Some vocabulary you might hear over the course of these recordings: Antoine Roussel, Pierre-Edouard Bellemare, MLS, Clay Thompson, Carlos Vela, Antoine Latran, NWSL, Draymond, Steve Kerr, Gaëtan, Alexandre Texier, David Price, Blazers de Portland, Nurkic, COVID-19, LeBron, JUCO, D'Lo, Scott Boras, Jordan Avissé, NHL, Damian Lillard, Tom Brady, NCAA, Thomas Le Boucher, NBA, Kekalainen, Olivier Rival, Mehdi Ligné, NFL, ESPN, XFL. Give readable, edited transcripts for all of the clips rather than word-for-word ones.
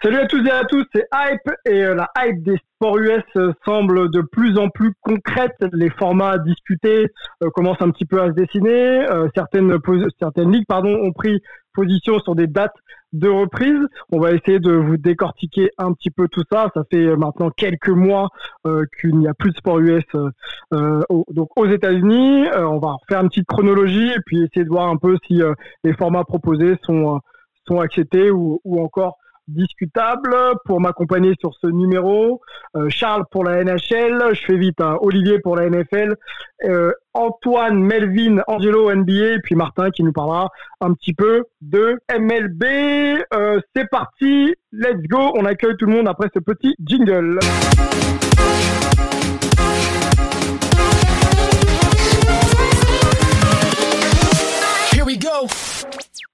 Salut à tous, c'est Hype et la hype des sports US semble de plus en plus concrète. Les formats discutés commencent un petit peu à se dessiner. Certaines ligues, ont pris position sur des dates de reprise. On va essayer de vous décortiquer un petit peu tout ça. Ça fait maintenant quelques mois qu'il n'y a plus de sport US donc aux États-Unis. On va faire une petite chronologie et puis essayer de voir un peu si les formats proposés sont acceptés ou encore discutable. Pour m'accompagner sur ce numéro, Charles pour la NHL, je fais vite, Olivier pour la NFL, Antoine, Melvin, Angelo NBA, et puis Martin qui nous parlera un petit peu de MLB. C'est parti, let's go, on accueille tout le monde après ce petit jingle. Here we go.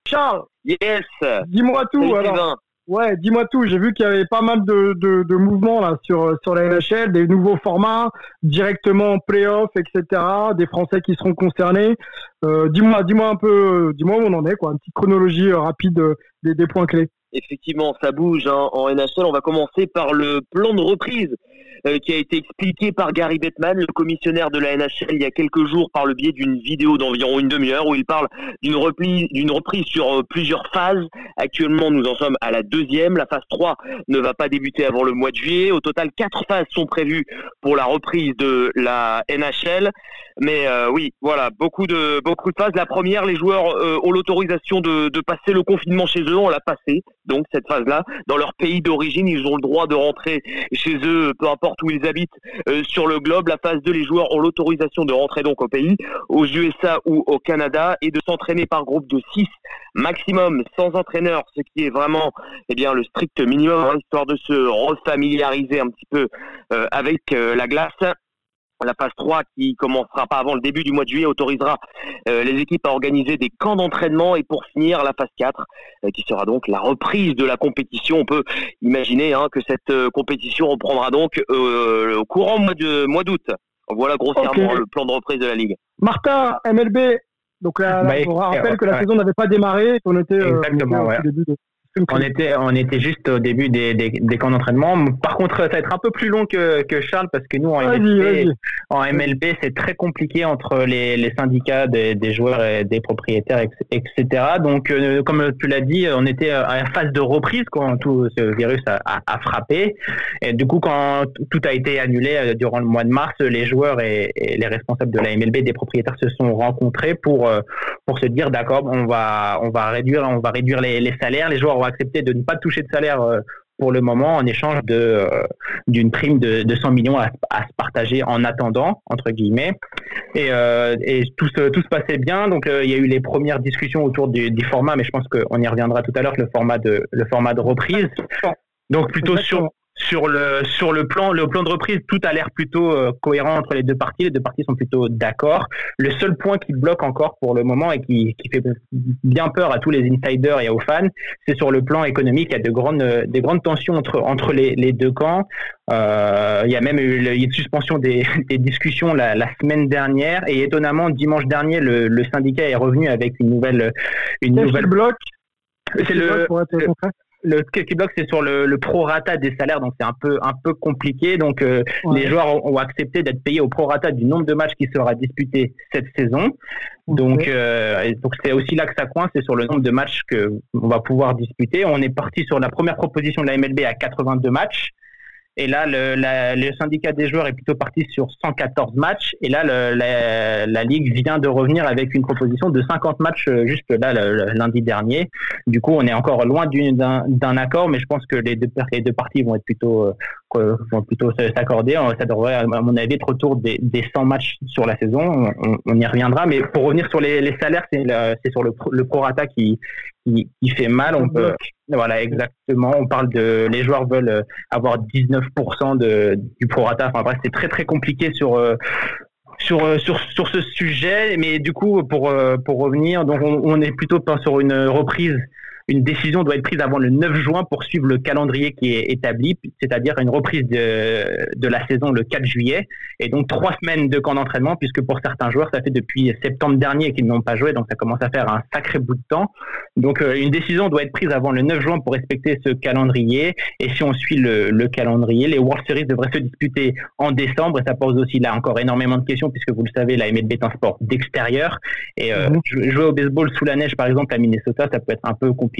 Charles, yes. Dis-moi tout. Salut, alors. Steven. Ouais, dis-moi tout. J'ai vu qu'il y avait pas mal de mouvements là sur la NHL, des nouveaux formats directement en play-off, etc. Des Français qui seront concernés. Dis-moi un peu, dis-moi où on en est, quoi. Une petite chronologie rapide des points clés. Effectivement, ça bouge hein. En NHL. On va commencer par le plan de reprise qui a été expliqué par Gary Bettman, le commissionnaire de la NHL, il y a quelques jours par le biais d'une vidéo d'environ une demi-heure où il parle d'une reprise sur plusieurs phases. Actuellement, nous en sommes à la deuxième. La phase 3 ne va pas débuter avant le mois de juillet. Au total, 4 phases sont prévues pour la reprise de la NHL. Mais oui, voilà, beaucoup de phases. La première, les joueurs ont l'autorisation de passer le confinement chez eux. On l'a passé, donc cette phase-là. Dans leur pays d'origine, ils ont le droit de rentrer chez eux, peu importe où ils habitent sur le globe. La phase 2, les joueurs ont l'autorisation de rentrer donc au pays, aux USA ou au Canada, et de s'entraîner par groupe de 6 maximum, sans entraîneur, ce qui est vraiment le strict minimum, hein, histoire de se refamiliariser un petit peu avec la glace. La phase 3, qui commencera pas avant le début du mois de juillet, autorisera les équipes à organiser des camps d'entraînement. Et pour finir, la phase 4, qui sera donc la reprise de la compétition. On peut imaginer que cette compétition reprendra donc au courant mois d'août. Voilà grossièrement le plan de reprise de la Ligue. Martin, MLB, donc on rappelle que la saison n'avait pas démarré, qu'on était au début de... On était juste au début des camps d'entraînement. Par contre, ça va être un peu plus long que Charles, parce que nous, en MLB, c'est très compliqué entre les syndicats des joueurs et des propriétaires, etc. Donc, comme tu l'as dit, on était à la phase de reprise quand tout ce virus a frappé. Et du coup, quand tout a été annulé durant le mois de mars, les joueurs et les responsables de la MLB, des propriétaires, se sont rencontrés pour se dire, d'accord, on va réduire les salaires. Les joueurs accepté de ne pas toucher de salaire pour le moment en échange d'une prime de 100 millions à se partager en attendant, entre guillemets. Et tout se passait bien. Donc, il y a eu les premières discussions autour du format, mais je pense qu'on y reviendra tout à l'heure, le format de reprise. Donc, plutôt sur le plan de reprise, tout a l'air plutôt cohérent entre les deux parties. Les deux parties sont plutôt d'accord. Le seul point qui bloque encore pour le moment et qui fait bien peur à tous les insiders et aux fans, c'est sur le plan économique. Il y a des grandes tensions entre les deux camps. Il y a même eu une suspension des discussions la semaine dernière, et étonnamment dimanche dernier le syndicat est revenu avec une nouvelle bloc. C'est le bloc. Le qui bloque, c'est sur le prorata des salaires, donc c'est un peu compliqué. Donc Les joueurs ont accepté d'être payés au prorata du nombre de matchs qui sera disputé cette saison. Donc c'est aussi là que ça coince, c'est sur le nombre de matchs que on va pouvoir disputer. On est parti sur la première proposition de la MLB à 82 matchs. Et là, le syndicat des joueurs est plutôt parti sur 114 matchs. Et là, la Ligue vient de revenir avec une proposition de 50 matchs juste là, lundi dernier. Du coup, on est encore loin d'un accord, mais je pense que les deux parties vont être plutôt s'accorder. Ça devrait, à mon avis, être autour des 100 matchs sur la saison. On y reviendra. Mais pour revenir sur les salaires, c'est sur le prorata qui fait mal. On peut, voilà, exactement. On parle les joueurs veulent avoir 19% du prorata. Enfin, bref, c'est très, très compliqué sur ce sujet. Mais du coup, pour revenir, donc, on est plutôt pas sur une reprise. Une décision doit être prise avant le 9 juin pour suivre le calendrier qui est établi, c'est-à-dire une reprise de la saison le 4 juillet. Et donc, 3 semaines de camp d'entraînement, puisque pour certains joueurs, ça fait depuis septembre dernier qu'ils n'ont pas joué. Donc, ça commence à faire un sacré bout de temps. Donc, une décision doit être prise avant le 9 juin pour respecter ce calendrier. Et si on suit le calendrier, les World Series devraient se disputer en décembre. Et ça pose aussi là encore énormément de questions, puisque vous le savez, la MLB est un sport d'extérieur. Et jouer au baseball sous la neige, par exemple, à Minnesota, ça peut être un peu compliqué.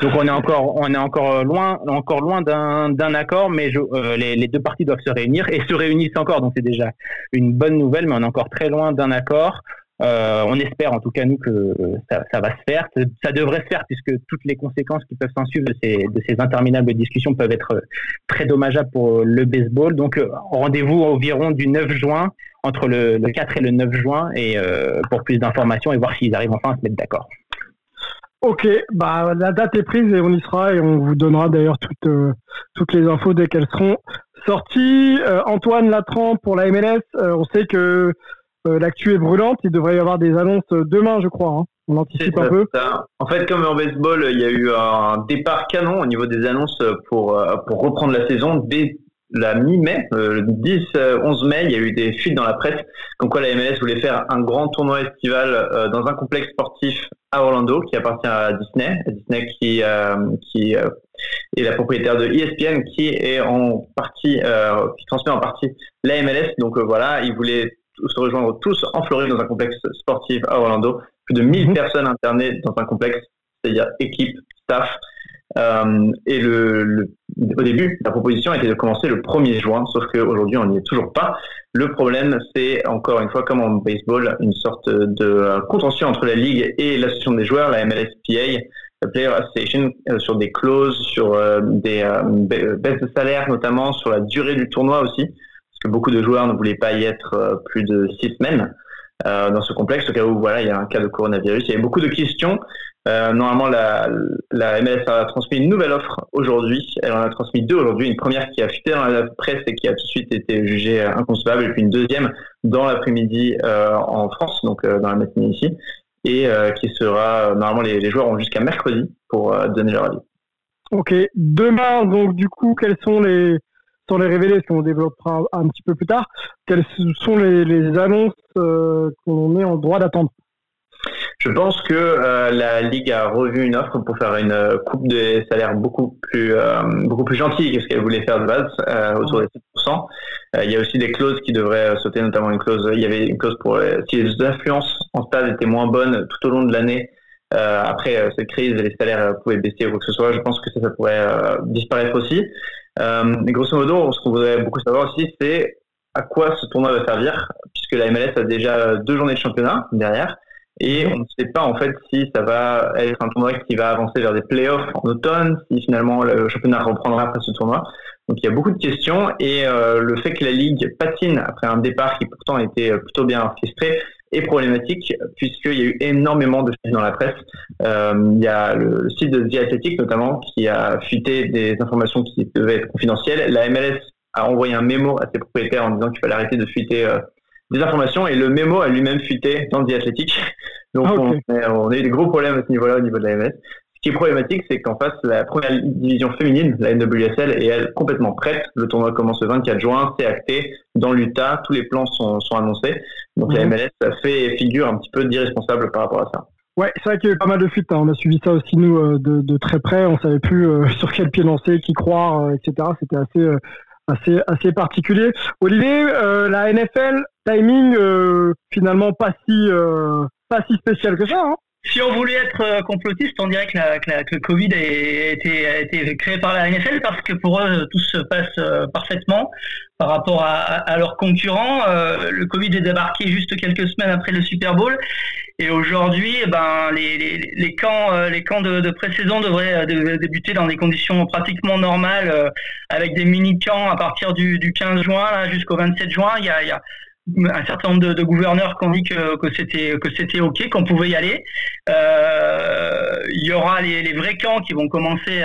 Donc on est encore loin d'un accord, mais les deux parties doivent se réunir et se réunissent encore. Donc c'est déjà une bonne nouvelle, mais on est encore très loin d'un accord. On espère en tout cas nous que ça va se faire. Ça devrait se faire puisque toutes les conséquences qui peuvent s'en suivre de ces interminables discussions peuvent être très dommageables pour le baseball. Donc rendez-vous environ du 9 juin, entre le 4 et le 9 juin, et pour plus d'informations et voir s'ils arrivent enfin à se mettre d'accord. Ok, bah la date est prise et on y sera, et on vous donnera d'ailleurs toutes les infos dès qu'elles seront sorties. Antoine Latran pour la MLS, on sait que l'actu est brûlante, il devrait y avoir des annonces demain, je crois, hein. On anticipe ça, un peu. Ça. En fait, comme en baseball, il y a eu un départ canon au niveau des annonces pour reprendre la saison dès la mi-mai, le 10-11 mai, il y a eu des fuites dans la presse comme quoi la MLS voulait faire un grand tournoi estival dans un complexe sportif à Orlando qui appartient à Disney. Disney qui est la propriétaire de ESPN, qui est en partie qui transmet en partie la MLS. Donc voilà, ils voulaient se rejoindre tous en Floride dans un complexe sportif à Orlando. Plus de 1000 personnes internées dans un complexe, c'est-à-dire équipe, staff. Et au début, la proposition était de commencer le 1er juin, sauf qu'aujourd'hui, on n'y est toujours pas. Le problème, c'est encore une fois, comme en baseball, une sorte de contentieux entre la Ligue et l'association des joueurs, la MLSPA, la Player Association, sur des clauses, sur des baisses de salaire notamment, sur la durée du tournoi aussi, parce que beaucoup de joueurs ne voulaient pas y être plus de 6 semaines dans ce complexe, au cas où voilà, il y a un cas de coronavirus. Il y a beaucoup de questions. Normalement, la MLS a transmis une nouvelle offre aujourd'hui. Elle en a transmis 2 aujourd'hui. Une première qui a fuité dans la presse et qui a tout de suite été jugée inconcevable. Et puis une deuxième dans l'après-midi en France, donc dans la matinée ici. Et qui sera... Normalement, les joueurs ont jusqu'à mercredi pour donner leur avis. Ok. Demain, donc du coup, quels sont les... Sans les révéler, parce qu'on développera un petit peu plus tard, quelles sont les annonces qu'on est en droit d'attendre? Je pense que la Ligue a revu une offre pour faire une coupe des salaires beaucoup plus gentille que ce qu'elle voulait faire de base, autour des 7%. Il y a aussi des clauses qui devraient sauter, notamment il y avait une clause pour si les influences en stade étaient moins bonnes tout au long de l'année, après cette crise, les salaires pouvaient baisser ou quoi que ce soit. Je pense que ça pourrait disparaître aussi. Grosso modo, ce qu'on voudrait beaucoup savoir aussi, c'est à quoi ce tournoi va servir, puisque la MLS a déjà 2 journées de championnat derrière. Et on ne sait pas en fait si ça va être un tournoi qui va avancer vers des playoffs en automne, si finalement le championnat reprendra après ce tournoi. Donc il y a beaucoup de questions, et le fait que la Ligue patine après un départ qui pourtant était plutôt bien orchestré est problématique, puisqu'il y a eu énormément de fuites dans la presse. Il y a le site de The Athletic notamment qui a fuité des informations qui devaient être confidentielles. La MLS a envoyé un mémo à ses propriétaires en disant qu'il fallait arrêter de fuiter des informations, et le mémo a lui-même fuité dans The Athletic. Donc okay. On a eu des gros problèmes à ce niveau-là au niveau de la MLS. Ce qui est problématique, c'est qu'en face, la première division féminine, la NWSL, est elle complètement prête. Le tournoi commence le 24 juin, c'est acté dans l'Utah, tous les plans sont annoncés. Donc la MLS a fait figure un petit peu d'irresponsable par rapport à ça. Ouais, c'est vrai qu'il y a eu pas mal de fuites, hein. On a suivi ça aussi nous de très près. On savait plus sur quel pied lancer, qui croire, etc. C'était assez particulier. Olivier, la NFL, timing finalement pas si spécial que ça, hein. Si on voulait être complotiste, on dirait que le Covid a été créé par la NFL, parce que pour eux, tout se passe parfaitement par rapport à leurs concurrents. Le Covid est débarqué juste quelques semaines après le Super Bowl. Et aujourd'hui, les camps de pré-saison devraient débuter dans des conditions pratiquement normales, avec des mini-camps à partir du 15 juin là, jusqu'au 27 juin. Il y a un certain nombre de gouverneurs qui ont dit que c'était OK, qu'on pouvait y aller. Il y aura les vrais camps qui vont commencer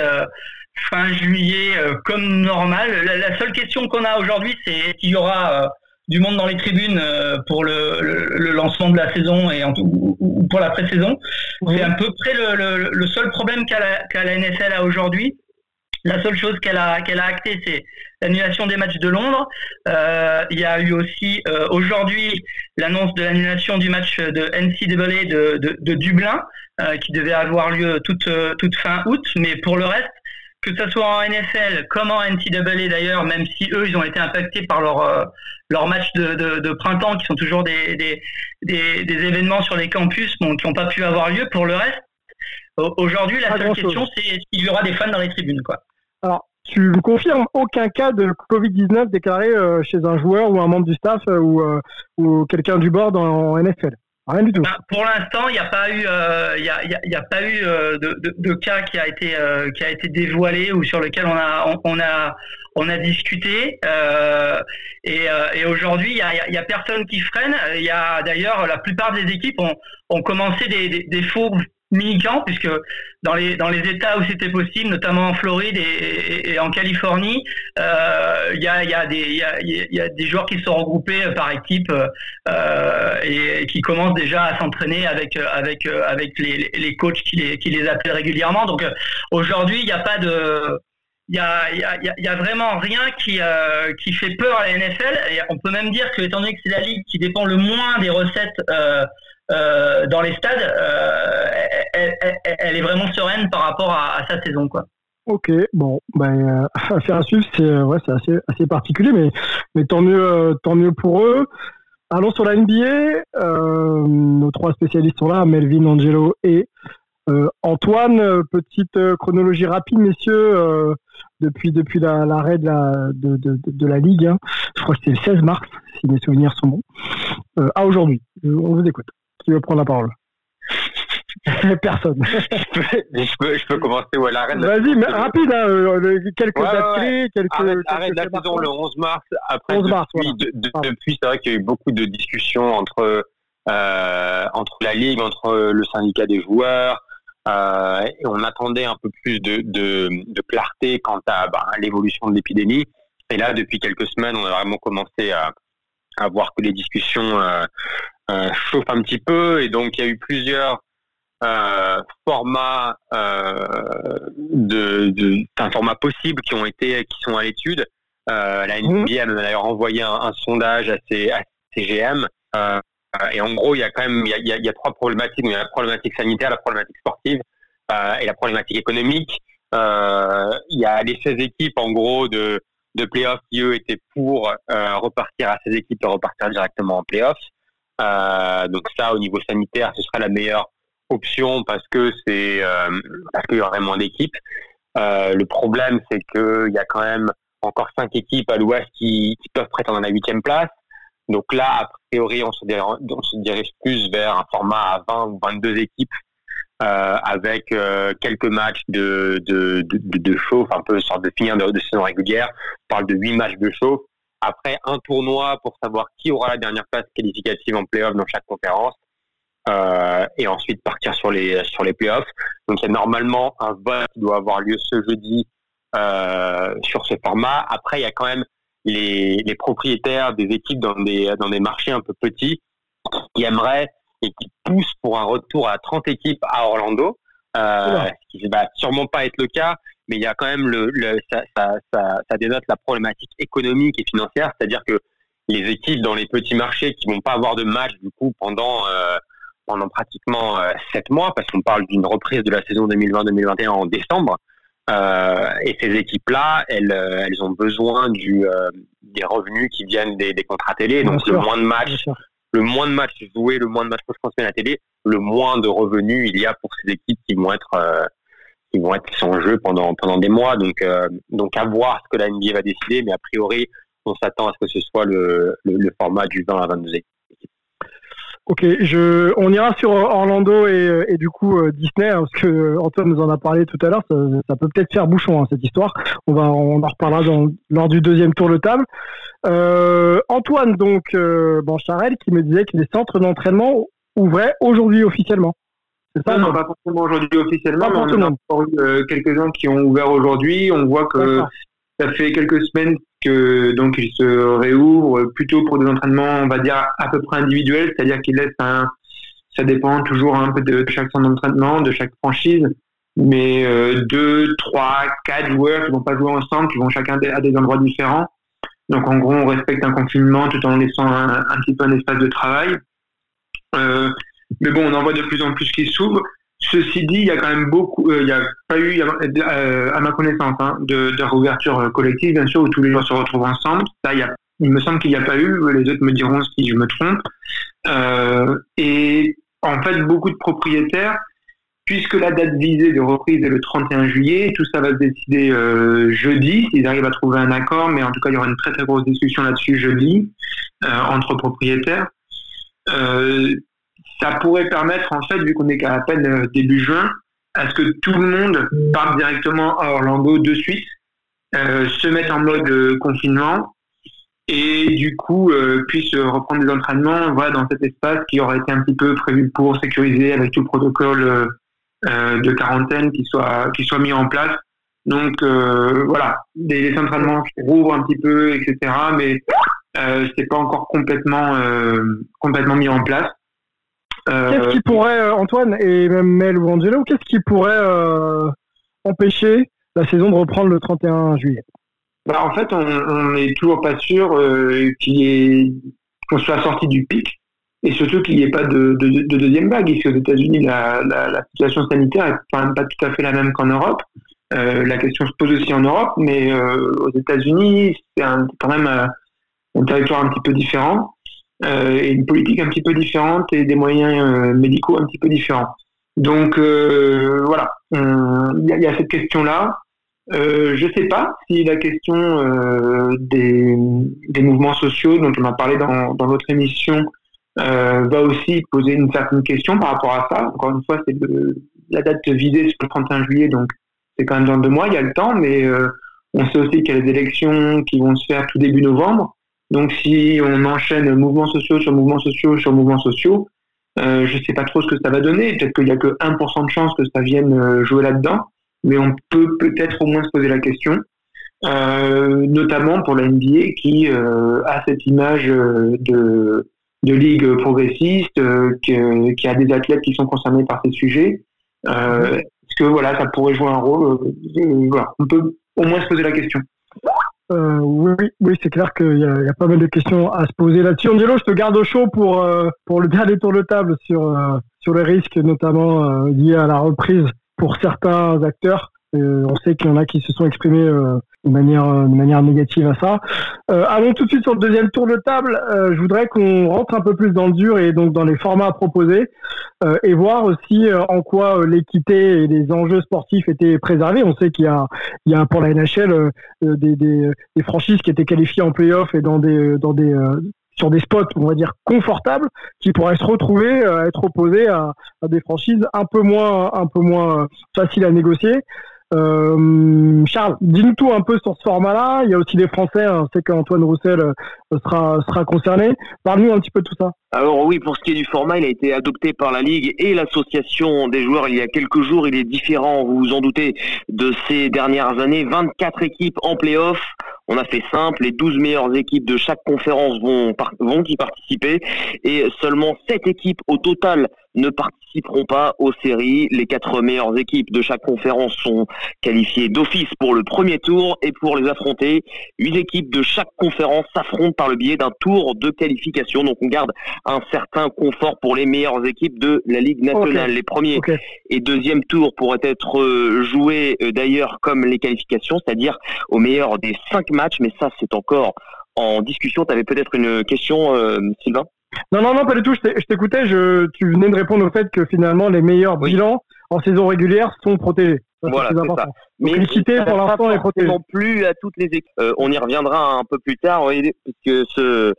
fin juillet comme normal. La seule question qu'on a aujourd'hui, c'est qu'il y aura du monde dans les tribunes pour le lancement de la saison et ou pour la pré-saison. Oui. C'est à peu près le seul problème qu'a la NFL a aujourd'hui. La seule chose qu'elle a actée, c'est l'annulation des matchs de Londres. Il y a eu aussi aujourd'hui l'annonce de l'annulation du match de NCAA de Dublin, qui devait avoir lieu toute fin août. Mais pour le reste, que ce soit en NFL comme en NCAA d'ailleurs, même si eux, ils ont été impactés par leurs matchs de printemps, qui sont toujours des événements sur les campus qui n'ont pas pu avoir lieu. Pour le reste, aujourd'hui, la seule question, c'est s'il y aura des fans dans les tribunes, quoi. Alors, tu le confirmes, aucun cas de Covid-19 déclaré chez un joueur ou un membre du staff ou quelqu'un du board en NFL? Rien du tout. Ben, pour l'instant, il n'y a pas eu, de cas qui a été dévoilé ou sur lequel on a discuté. Et aujourd'hui, il y a personne qui freine. Il y a d'ailleurs la plupart des équipes ont commencé des faux mini-camps, puisque dans les États où c'était possible, notamment en Floride et en Californie, il y a des joueurs qui sont regroupés par équipe et qui commencent déjà à s'entraîner avec les coachs qui les appellent régulièrement. Donc aujourd'hui, il y a vraiment rien qui fait peur à la NFL, et on peut même dire que, étant donné que c'est la ligue qui dépend le moins des recettes dans les stades, elle est vraiment sereine par rapport à sa saison, quoi. Ok, bon, affaire à suivre, c'est assez particulier, mais tant mieux pour eux. Allons sur la NBA. Nos trois spécialistes sont là, Melvin, Angelo et Antoine. Petite chronologie rapide, messieurs, depuis l'arrêt de la Ligue, hein. Je crois que c'est le 16 mars, si mes souvenirs sont bons, à aujourd'hui. On vous écoute. Qui veut prendre la parole? Personne. Je peux commencer. Ouais, l'arrêt de la saison. Vas-y, mais rapide, quelques dates clés. L'arrêt de la saison le 11 mars. Après, 11 mars, depuis, c'est vrai qu'il y a eu beaucoup de discussions entre la Ligue, entre le syndicat des joueurs. Et on attendait un peu plus de clarté quant à l'évolution de l'épidémie. Et là, depuis quelques semaines, on a vraiment commencé à voir que les discussions chauffent un petit peu. Et donc, il y a eu plusieurs formats formats possibles qui sont à l'étude. La NBA a d'ailleurs envoyé un sondage à CGM. Et en gros, il y a quand même il y a trois problématiques. Il y a la problématique sanitaire, la problématique sportive et la problématique économique. Il y a les 16 équipes, en gros, de playoffs qui, eux, étaient pour repartir à 16 équipes et repartir directement en playoffs. Donc ça, au niveau sanitaire, ce sera la meilleure option parce qu'il y aurait moins d'équipes. Le problème, c'est qu'il y a quand même encore 5 équipes à l'Ouest qui peuvent prétendre à la 8e place. Donc là, a priori, on se dirige plus vers un format à 20 ou 22 équipes avec quelques matchs de chauffe, un peu sorte de finir de saison régulière. On parle de 8 matchs de chauffe. Après, un tournoi pour savoir qui aura la dernière place qualificative en play-off dans chaque conférence. Et ensuite partir sur les play-offs. Donc il y a normalement un vote qui doit avoir lieu ce jeudi sur ce format. Après, il y a quand même les propriétaires des équipes dans des marchés un peu petits qui aimeraient et qui poussent pour un retour à 30 équipes à Orlando, ce qui ne va sûrement pas être le cas, mais il y a quand même ça dénote la problématique économique et financière, c'est-à-dire que les équipes dans les petits marchés qui vont pas avoir de match du coup pendant pratiquement 7 mois, parce qu'on parle d'une reprise de la saison 2020-2021 en décembre. Et ces équipes-là, elles ont besoin des revenus qui viennent des contrats télé. Donc, le moins de matchs le moins de matchs joués, le moins de matchs retransmis à la télé, le moins de revenus il y a pour ces équipes qui vont être sans jeu pendant des mois. Donc à voir ce que la NBA va décider, mais a priori on s'attend à ce que ce soit le format du 20 à 22 équipes. Ok, on ira sur Orlando et du coup Disney, parce que Antoine nous en a parlé tout à l'heure, ça peut peut-être faire bouchon cette histoire. On en reparlera lors du deuxième tour de table. Antoine Bancharel qui me disait que les centres d'entraînement ouvraient aujourd'hui officiellement. C'est ça? Non, pas forcément aujourd'hui officiellement, mais on a encore eu quelques-uns qui ont ouvert aujourd'hui. On voit que ça fait quelques semaines que donc ils se réouvrent plutôt pour des entraînements, on va dire à peu près individuels, c'est-à-dire qu'ils laissent ça dépend toujours un peu de chaque centre d'entraînement, de chaque franchise, mais 2, 3, 4 joueurs qui vont pas jouer ensemble, qui vont chacun à des endroits différents. Donc en gros, on respecte un confinement tout en laissant un petit peu un espace de travail. Mais bon, on en voit de plus en plus qui s'ouvrent. Ceci dit, il y a quand même beaucoup, il n'y a pas eu, à ma connaissance, de réouverture collective, bien sûr, où tous les joueurs se retrouvent ensemble. Ça, il me semble qu'il n'y a pas eu, les autres me diront si je me trompe. Et en fait, beaucoup de propriétaires, puisque la date visée de reprise est le 31 juillet, tout ça va se décider jeudi, s'ils arrivent à trouver un accord, mais en tout cas, il y aura une très très grosse discussion là-dessus jeudi, entre propriétaires. Ça pourrait permettre, en fait, vu qu'on est qu'à peine début juin, à ce que tout le monde parte directement à Orlando de suite, se mette en mode confinement et du coup puisse reprendre des entraînements dans cet espace qui aurait été un petit peu prévu pour sécuriser avec tout le protocole de quarantaine qui soit mis en place. Donc voilà, les entraînements rouvrent un petit peu, etc. Mais c'est pas encore complètement mis en place. Qu'est-ce qui pourrait, Antoine, et même Mel ou Angelo, qu'est-ce qui pourrait empêcher la saison de reprendre le 31 juillet ? En fait, on n'est toujours pas sûr qu'on soit sorti du pic, et surtout qu'il n'y ait pas de deuxième vague, puisque aux États-Unis, la situation sanitaire n'est pas tout à fait la même qu'en Europe. La question se pose aussi en Europe, mais aux États-Unis, c'est quand même un territoire un petit peu différent. Et une politique un petit peu différente et des moyens médicaux un petit peu différents. Donc voilà, il y a cette question-là. Je ne sais pas si la question des mouvements sociaux dont on a parlé dans votre émission va aussi poser une certaine question par rapport à ça. Encore une fois, c'est la date visée sur le 31 juillet, donc c'est quand même dans 2 mois, il y a le temps, mais on sait aussi qu'il y a des élections qui vont se faire tout début novembre. Donc si on enchaîne mouvements sociaux sur mouvements sociaux sur mouvements sociaux, je ne sais pas trop ce que ça va donner. Peut-être qu'il n'y a que 1% de chance que ça vienne jouer là-dedans, mais on peut peut-être au moins se poser la question, notamment pour la NBA qui a cette image de ligue progressiste, qui a des athlètes qui sont concernés par ces sujets. Est-ce que voilà, ça pourrait jouer un rôle voilà. On peut au moins se poser la question. Oui, c'est clair qu'il y a pas mal de questions à se poser là-dessus. Angelo, je te garde au chaud pour le dernier tour de table sur les risques, notamment liés à la reprise pour certains acteurs. On sait qu'il y en a qui se sont exprimés de manière négative à ça. Allons tout de suite sur le deuxième tour de table. Je voudrais qu'on rentre un peu plus dans le dur et donc dans les formats proposés et voir aussi en quoi l'équité et les enjeux sportifs étaient préservés. On sait qu'il y a pour la NHL des franchises qui étaient qualifiées en play-off et sur des spots, on va dire, confortables, qui pourraient se retrouver à être opposés à des franchises un peu moins faciles à négocier. Charles, dis-nous tout un peu sur ce format-là. Il y a aussi des Français, on sait qu'Antoine Roussel sera concerné. Parle-nous un petit peu de tout ça. Alors oui, pour ce qui est du format, il a été adopté par la Ligue et l'association des joueurs il y a quelques jours. Il est différent, vous vous en doutez, de ces dernières années. 24 équipes en play-off. On a fait simple, les 12 meilleures équipes de chaque conférence vont y participer et seulement 7 équipes au total ne participeront pas aux séries. Les 4 meilleures équipes de chaque conférence sont qualifiées d'office pour le premier tour et pour les affronter, 8 équipes de chaque conférence s'affrontent par le biais d'un tour de qualification. Donc on garde un certain confort pour les meilleures équipes de la Ligue nationale. Okay. Les premiers et deuxièmes tours pourraient être joués d'ailleurs comme les qualifications, c'est-à-dire au meilleur des 5 matchs, mais ça c'est encore en discussion. Tu avais peut-être une question, Sylvain ? Non, pas du tout. Je t'écoutais. Tu venais de répondre au fait que finalement, les meilleurs bilans en saison régulière sont protégés. Voilà, c'est important. Ça. Mais l'unicité pour l'instant est protégée. Plus à toutes les équipes. On y reviendra un peu plus tard, puisque ce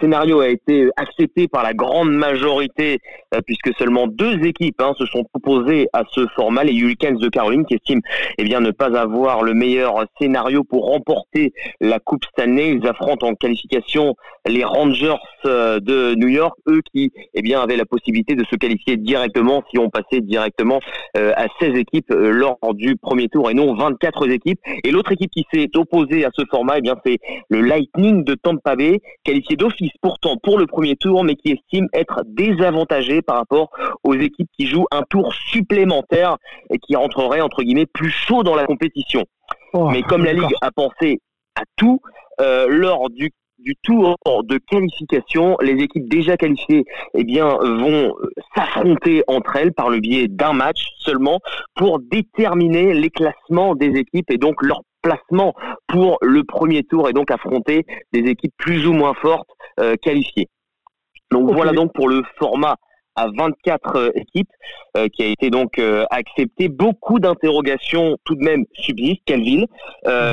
scénario a été accepté par la grande majorité, puisque seulement 2 équipes se sont opposées à ce format. Les Hurricanes de Caroline, qui estiment ne pas avoir le meilleur scénario pour remporter la Coupe Stanley. Ils affrontent en qualification les Rangers de New York, eux qui avaient la possibilité de se qualifier directement si on passait directement à 16 équipes lors du premier tour et non 24 équipes. Et l'autre équipe qui s'est opposée à ce format, c'est le Lightning de Tampa Bay, qualifié d'office pourtant pour le premier tour, mais qui estime être désavantagé par rapport aux équipes qui jouent un tour supplémentaire et qui rentreraient entre guillemets plus chaud dans la compétition. Mais comme la Ligue a pensé à tout, lors du tour de qualification, les équipes déjà qualifiées vont s'affronter entre elles par le biais d'un match seulement pour déterminer les classements des équipes et donc leur placement pour le premier tour et donc affronter des équipes plus ou moins fortes qualifiées. Donc voilà donc pour le format à 24 équipes qui a été donc accepté. Beaucoup d'interrogations tout de même subsistent. Quelle ville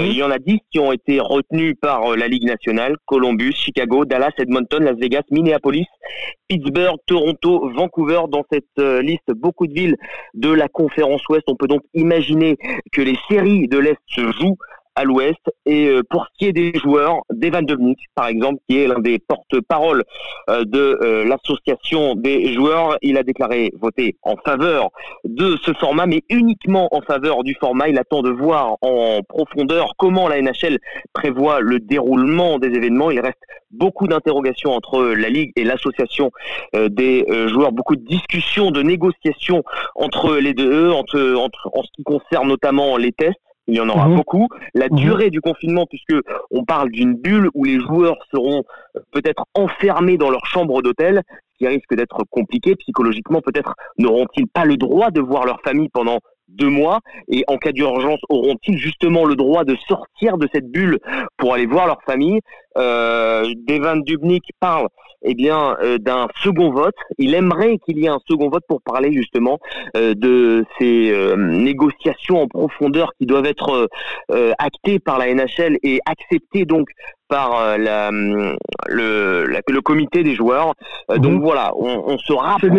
Il y en a 10 qui ont été retenues par la Ligue nationale. Columbus, Chicago, Dallas, Edmonton, Las Vegas, Minneapolis, Pittsburgh, Toronto, Vancouver. Dans cette liste, beaucoup de villes de la conférence Ouest. On peut donc imaginer que les séries de l'Est se jouent à l'Ouest. Et pour ce qui est des joueurs, Devan Dubnyk, par exemple, qui est l'un des porte-paroles de l'association des joueurs, il a déclaré voter en faveur de ce format, mais uniquement en faveur du format. Il attend de voir en profondeur comment la NHL prévoit le déroulement des événements. Il reste beaucoup d'interrogations entre la Ligue et l'association des joueurs, beaucoup de discussions, de négociations entre les deux, en ce qui concerne notamment les tests. Il y en aura beaucoup. La durée du confinement, puisque on parle d'une bulle où les joueurs seront peut-être enfermés dans leur chambre d'hôtel, ce qui risque d'être compliqué psychologiquement. Peut-être n'auront-ils pas le droit de voir leur famille pendant 2 mois, et en cas d'urgence, auront-ils justement le droit de sortir de cette bulle pour aller voir leur famille? Devan Dubnyk parle d'un second vote. Il aimerait qu'il y ait un second vote pour parler justement de ces négociations en profondeur qui doivent être actées par la NHL et acceptées donc par le comité des joueurs. Donc voilà, on se rapproche. Ces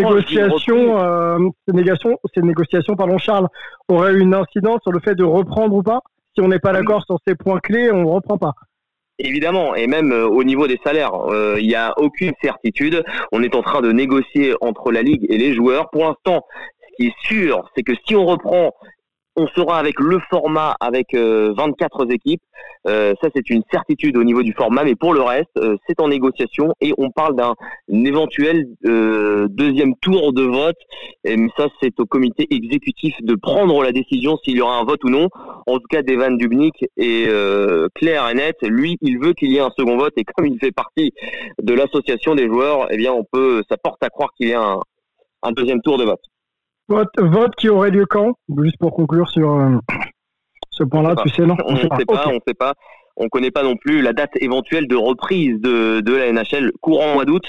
négociations, Charles, auraient une incidence sur le fait de reprendre ou pas? Si on n'est pas d'accord sur ces points clés, on ne reprend pas. Évidemment, et même au niveau des salaires, il n'y a aucune certitude. On est en train de négocier entre la Ligue et les joueurs. Pour l'instant, ce qui est sûr, c'est que si on reprend, on sera avec le format avec 24 équipes. Ça, c'est une certitude au niveau du format. Mais pour le reste, c'est en négociation et on parle d'un éventuel deuxième tour de vote. Et ça, c'est au comité exécutif de prendre la décision s'il y aura un vote ou non. En tout cas, Devan Dubnyk est clair et net. Lui, il veut qu'il y ait un second vote. Et comme il fait partie de l'association des joueurs, ça porte à croire qu'il y a un deuxième tour de vote. Vote qui aurait lieu quand? Juste pour conclure sur ce point-là, on ne sait pas. On ne connaît pas non plus la date éventuelle de reprise de la NHL courant mois d'août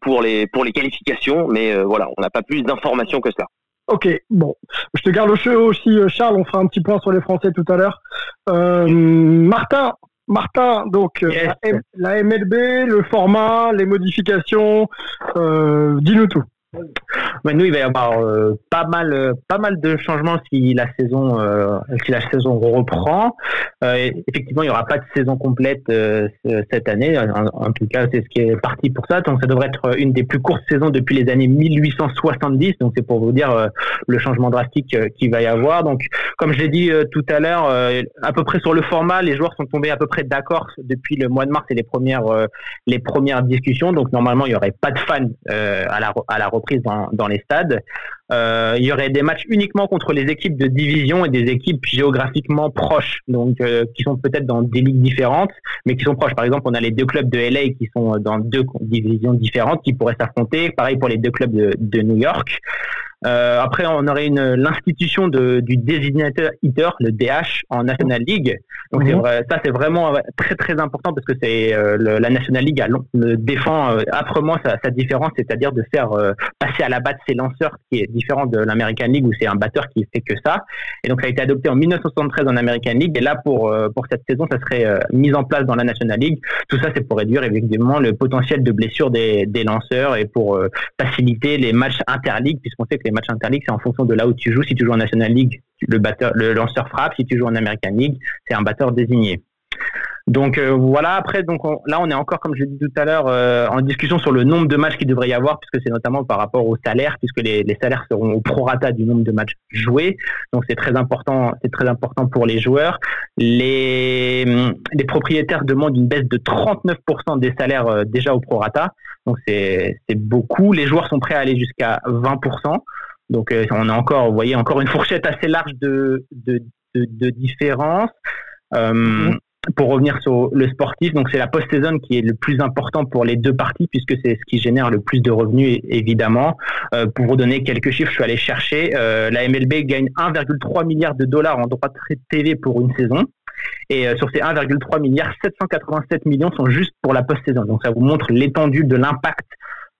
pour les qualifications, mais voilà, on n'a pas plus d'informations que cela. Ok, bon, je te garde au chaud aussi, Charles. On fera un petit point sur les Français tout à l'heure. Martin, donc yes. La MLB, le format, les modifications, dis-nous tout. Nous, il va y avoir pas mal de changements si la saison reprend. Effectivement, il n'y aura pas de saison complète cette année. En tout cas, c'est ce qui est parti pour ça. Donc, ça devrait être une des plus courtes saisons depuis les années 1870. Donc, c'est pour vous dire le changement drastique qu'il va y avoir. Donc, comme je l'ai dit tout à l'heure, à peu près sur le format, les joueurs sont tombés à peu près d'accord depuis le mois de mars et les premières discussions. Donc, normalement, il n'y aurait pas de fans à la reprise dans les stades. Il y aurait des matchs uniquement contre les équipes de division et des équipes géographiquement proches, donc qui sont peut-être dans des ligues différentes, mais qui sont proches. Par exemple, on a les 2 clubs de LA qui sont dans 2 divisions différentes qui pourraient s'affronter. Pareil pour les 2 clubs de New York. Après, on aurait l'institution du désignateur hitter, le DH, en National League. Donc ça, c'est vraiment très très important parce que c'est la National League défend âprement sa différence, c'est-à-dire de faire passer à la batte ses lanceurs, qui est différent de l'American League où c'est un batteur qui fait que ça. Et donc ça a été adopté en 1973 en American League. Et là, pour cette saison, ça serait mis en place dans la National League. Tout ça, c'est pour réduire évidemment le potentiel de blessure des lanceurs et pour faciliter les matchs interligues, puisqu'on sait que les matchs interligues, c'est en fonction de là où tu joues. Si tu joues en National League, le lanceur frappe. Si tu joues en American League, c'est un batteur désigné. Donc voilà, après, donc là on est encore, comme je l'ai dit tout à l'heure, en discussion sur le nombre de matchs qu'il devrait y avoir, puisque c'est notamment par rapport au salaire, puisque les salaires seront au prorata du nombre de matchs joués. Donc c'est très important pour les joueurs. Les propriétaires demandent une baisse de 39% des salaires déjà au prorata. Donc c'est beaucoup. Les joueurs sont prêts à aller jusqu'à 20%. Donc on a encore, vous voyez, encore une fourchette assez large de différence. Pour revenir sur le sportif, donc c'est la post-saison qui est le plus important pour les deux parties, puisque c'est ce qui génère le plus de revenus, évidemment. Pour vous donner quelques chiffres, je suis allé chercher. La MLB gagne 1,3 milliard de dollars en droits TV pour une saison. Et sur ces 1,3 milliards, 787 millions sont juste pour la post-saison. Donc ça vous montre l'étendue de l'impact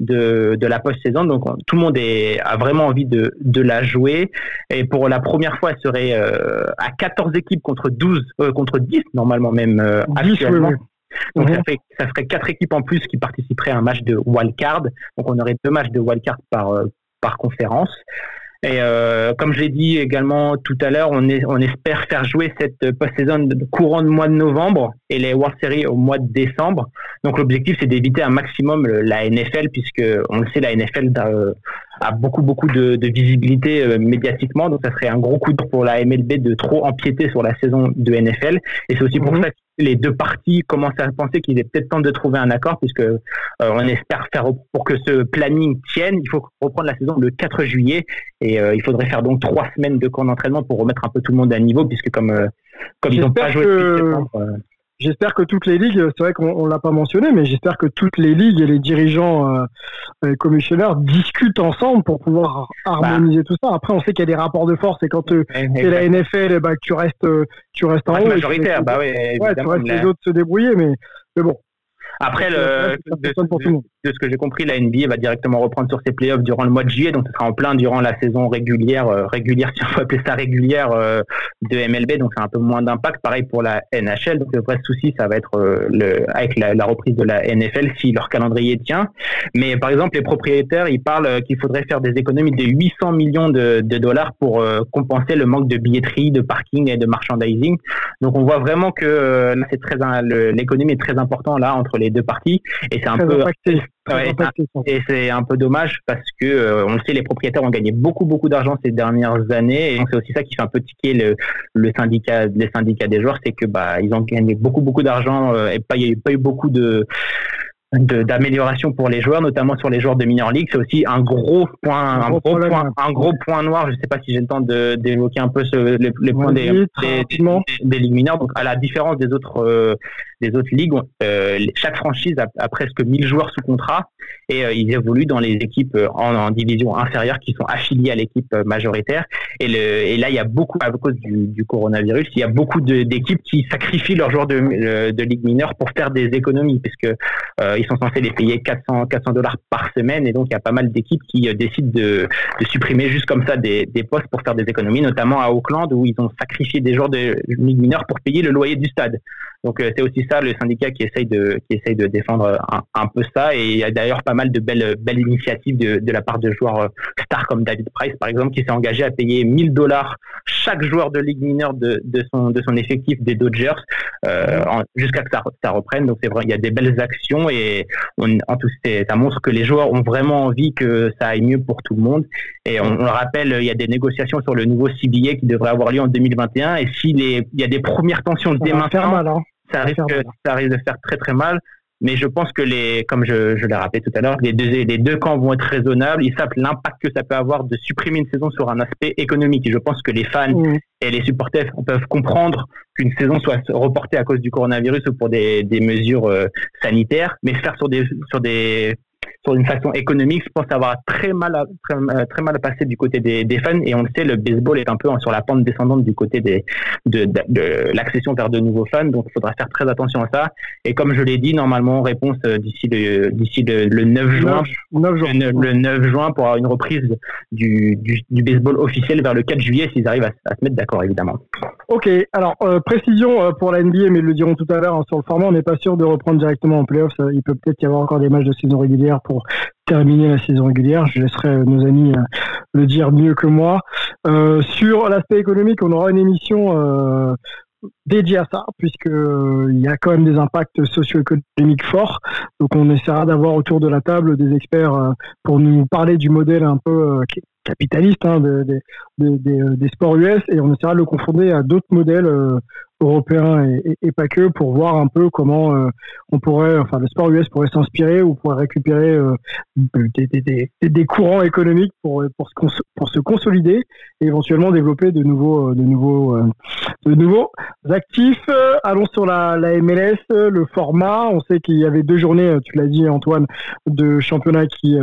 de la post-saison. Donc tout le monde a vraiment envie de la jouer, et pour la première fois elle serait à 14 équipes contre 10 normalement, même 10, actuellement. Donc ça ferait 4 équipes en plus qui participeraient à un match de wildcard. Donc on aurait 2 matchs de wildcard par conférence. Et comme j'ai dit également tout à l'heure, on espère faire jouer cette post-saison courant du mois de novembre et les World Series au mois de décembre. Donc l'objectif, c'est d'éviter un maximum la NFL, puisque on le sait, la NFL a beaucoup de visibilité médiatiquement. Donc ça serait un gros coup dur pour la MLB de trop empiéter sur la saison de NFL. Et c'est aussi pour ça que les deux parties commencent à penser qu'il est peut-être temps de trouver un accord, puisque on espère faire, pour que ce planning tienne, il faut reprendre la saison le 4 juillet et il faudrait faire donc 3 semaines de camp d'entraînement pour remettre un peu tout le monde à niveau, puisque comme ils n'ont pas joué depuis septembre. J'espère que toutes les ligues, c'est vrai qu'on l'a pas mentionné, mais j'espère que toutes les ligues et les dirigeants, les commissionnaires discutent ensemble pour pouvoir harmoniser tout ça. Après, on sait qu'il y a des rapports de force, et quand c'est la NFL, bah, tu restes en haut. Majoritaire, bah oui. Ouais, tu restes les autres se débrouiller, mais bon. Après, de ce que j'ai compris, la NBA va directement reprendre sur ses playoffs durant le mois de juillet, donc ce sera en plein durant la saison régulière, si on peut appeler ça régulière, de MLB, donc c'est un peu moins d'impact. Pareil pour la NHL, donc le vrai souci, ça va être avec la reprise de la NFL, si leur calendrier tient. Mais par exemple, les propriétaires, ils parlent qu'il faudrait faire des économies de 800 millions de dollars pour compenser le manque de billetterie, de parking et de merchandising. Donc on voit vraiment que l'économie est très importante là entre les deux parties, et c'est un peu impacté. Ouais, et c'est un peu dommage parce que on le sait, les propriétaires ont gagné beaucoup d'argent ces dernières années, et donc c'est aussi ça qui fait un peu tiquer les syndicats des joueurs, c'est que bah ils ont gagné beaucoup d'argent et il n'y a pas eu beaucoup d'amélioration pour les joueurs, notamment sur les joueurs de minor league. C'est aussi un gros point noir. Je ne sais pas si j'ai le temps d'évoquer un peu les points des ligues mineures. Donc à la différence des autres ligues, chaque franchise a presque 1000 joueurs sous contrat, et ils évoluent dans les équipes en division inférieure qui sont affiliées à l'équipe majoritaire. Et là, il y a beaucoup, à cause du coronavirus, il y a beaucoup d'équipes qui sacrifient leurs joueurs de ligue mineure pour faire des économies, puisque ils sont censés les payer 400 dollars par semaine, et donc il y a pas mal d'équipes qui décident de supprimer juste comme ça des postes pour faire des économies, notamment à Auckland, où ils ont sacrifié des joueurs de ligue mineure pour payer le loyer du stade. Donc c'est aussi ça, le syndicat qui essaye de défendre un peu ça. Et il y a d'ailleurs pas mal de belles initiatives de la part de joueurs stars comme David Price, par exemple, qui s'est engagé à payer 1000 dollars chaque joueur de ligue mineure de son effectif des Dodgers jusqu'à que ça reprenne. Donc c'est vrai, il y a des belles actions, et ça montre que les joueurs ont vraiment envie que ça aille mieux pour tout le monde. Et on le rappelle, il y a des négociations sur le nouveau CBA qui devrait avoir lieu en 2021, et il y a des premières tensions dès maintenant, ça risque de faire très très mal. Mais je pense que comme je l'ai rappelé tout à l'heure, les deux camps vont être raisonnables. Ils savent l'impact que ça peut avoir de supprimer une saison sur un aspect économique. Et je pense que les fans et les supporters peuvent comprendre qu'une saison soit reportée à cause du coronavirus ou pour des mesures sanitaires, mais faire sur des sur une façon économique, je pense avoir très mal passé du côté des fans. Et on le sait, le baseball est un peu sur la pente descendante du côté de l'accession vers de nouveaux fans. Donc, il faudra faire très attention à ça. Et comme je l'ai dit, normalement, réponse d'ici le 9 juin. Le 9 juin pour avoir une reprise du baseball officiel vers le 4 juillet, s'ils arrivent à se mettre d'accord, évidemment. Ok, alors précision pour la NBA, mais ils le diront tout à l'heure sur le format, on n'est pas sûr de reprendre directement en playoffs. Il peut peut-être y avoir encore des matchs de saison régulière pour terminer la saison régulière. Je laisserai nos amis le dire mieux que moi. Sur l'aspect économique, on aura une émission dédié à ça, puisque il y a quand même des impacts socio-économiques forts. Donc on essaiera d'avoir autour de la table des experts pour nous parler du modèle un peu capitaliste des sports US, et on essaiera de le confronter à d'autres modèles européens et pas que, pour voir un peu comment le sport US pourrait s'inspirer ou pourrait récupérer des courants économiques pour se consolider et éventuellement développer de nouveaux actifs. Allons sur la MLS, le format. On sait qu'il y avait 2 journées, tu l'as dit Antoine, de championnat qui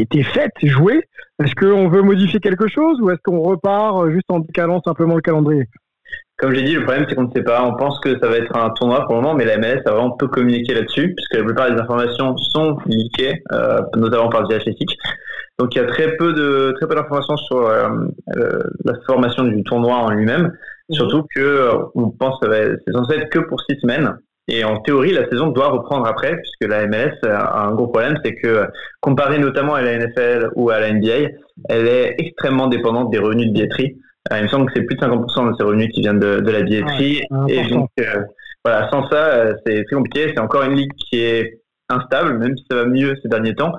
était joué. Est-ce qu'on veut modifier quelque chose ou est-ce qu'on repart juste en décalant simplement le calendrier ? Comme j'ai dit, le problème c'est qu'on ne sait pas. On pense que ça va être un tournoi pour le moment, mais la MLS a vraiment peu communiqué là-dessus, puisque la plupart des informations sont leakées, notamment par le athlétique. Donc il y a très peu d'informations sur la formation du tournoi en lui-même. Surtout que on pense que c'est censé être que pour 6 semaines. Et en théorie, la saison doit reprendre après, puisque la MLS a un gros problème, c'est que, comparée notamment à la NFL ou à la NBA, elle est extrêmement dépendante des revenus de billetterie. Il me semble que c'est plus de 50% de ces revenus qui viennent de la billetterie. Ouais, et donc, sans ça, c'est très compliqué. C'est encore une ligue qui est instable, même si ça va mieux ces derniers temps.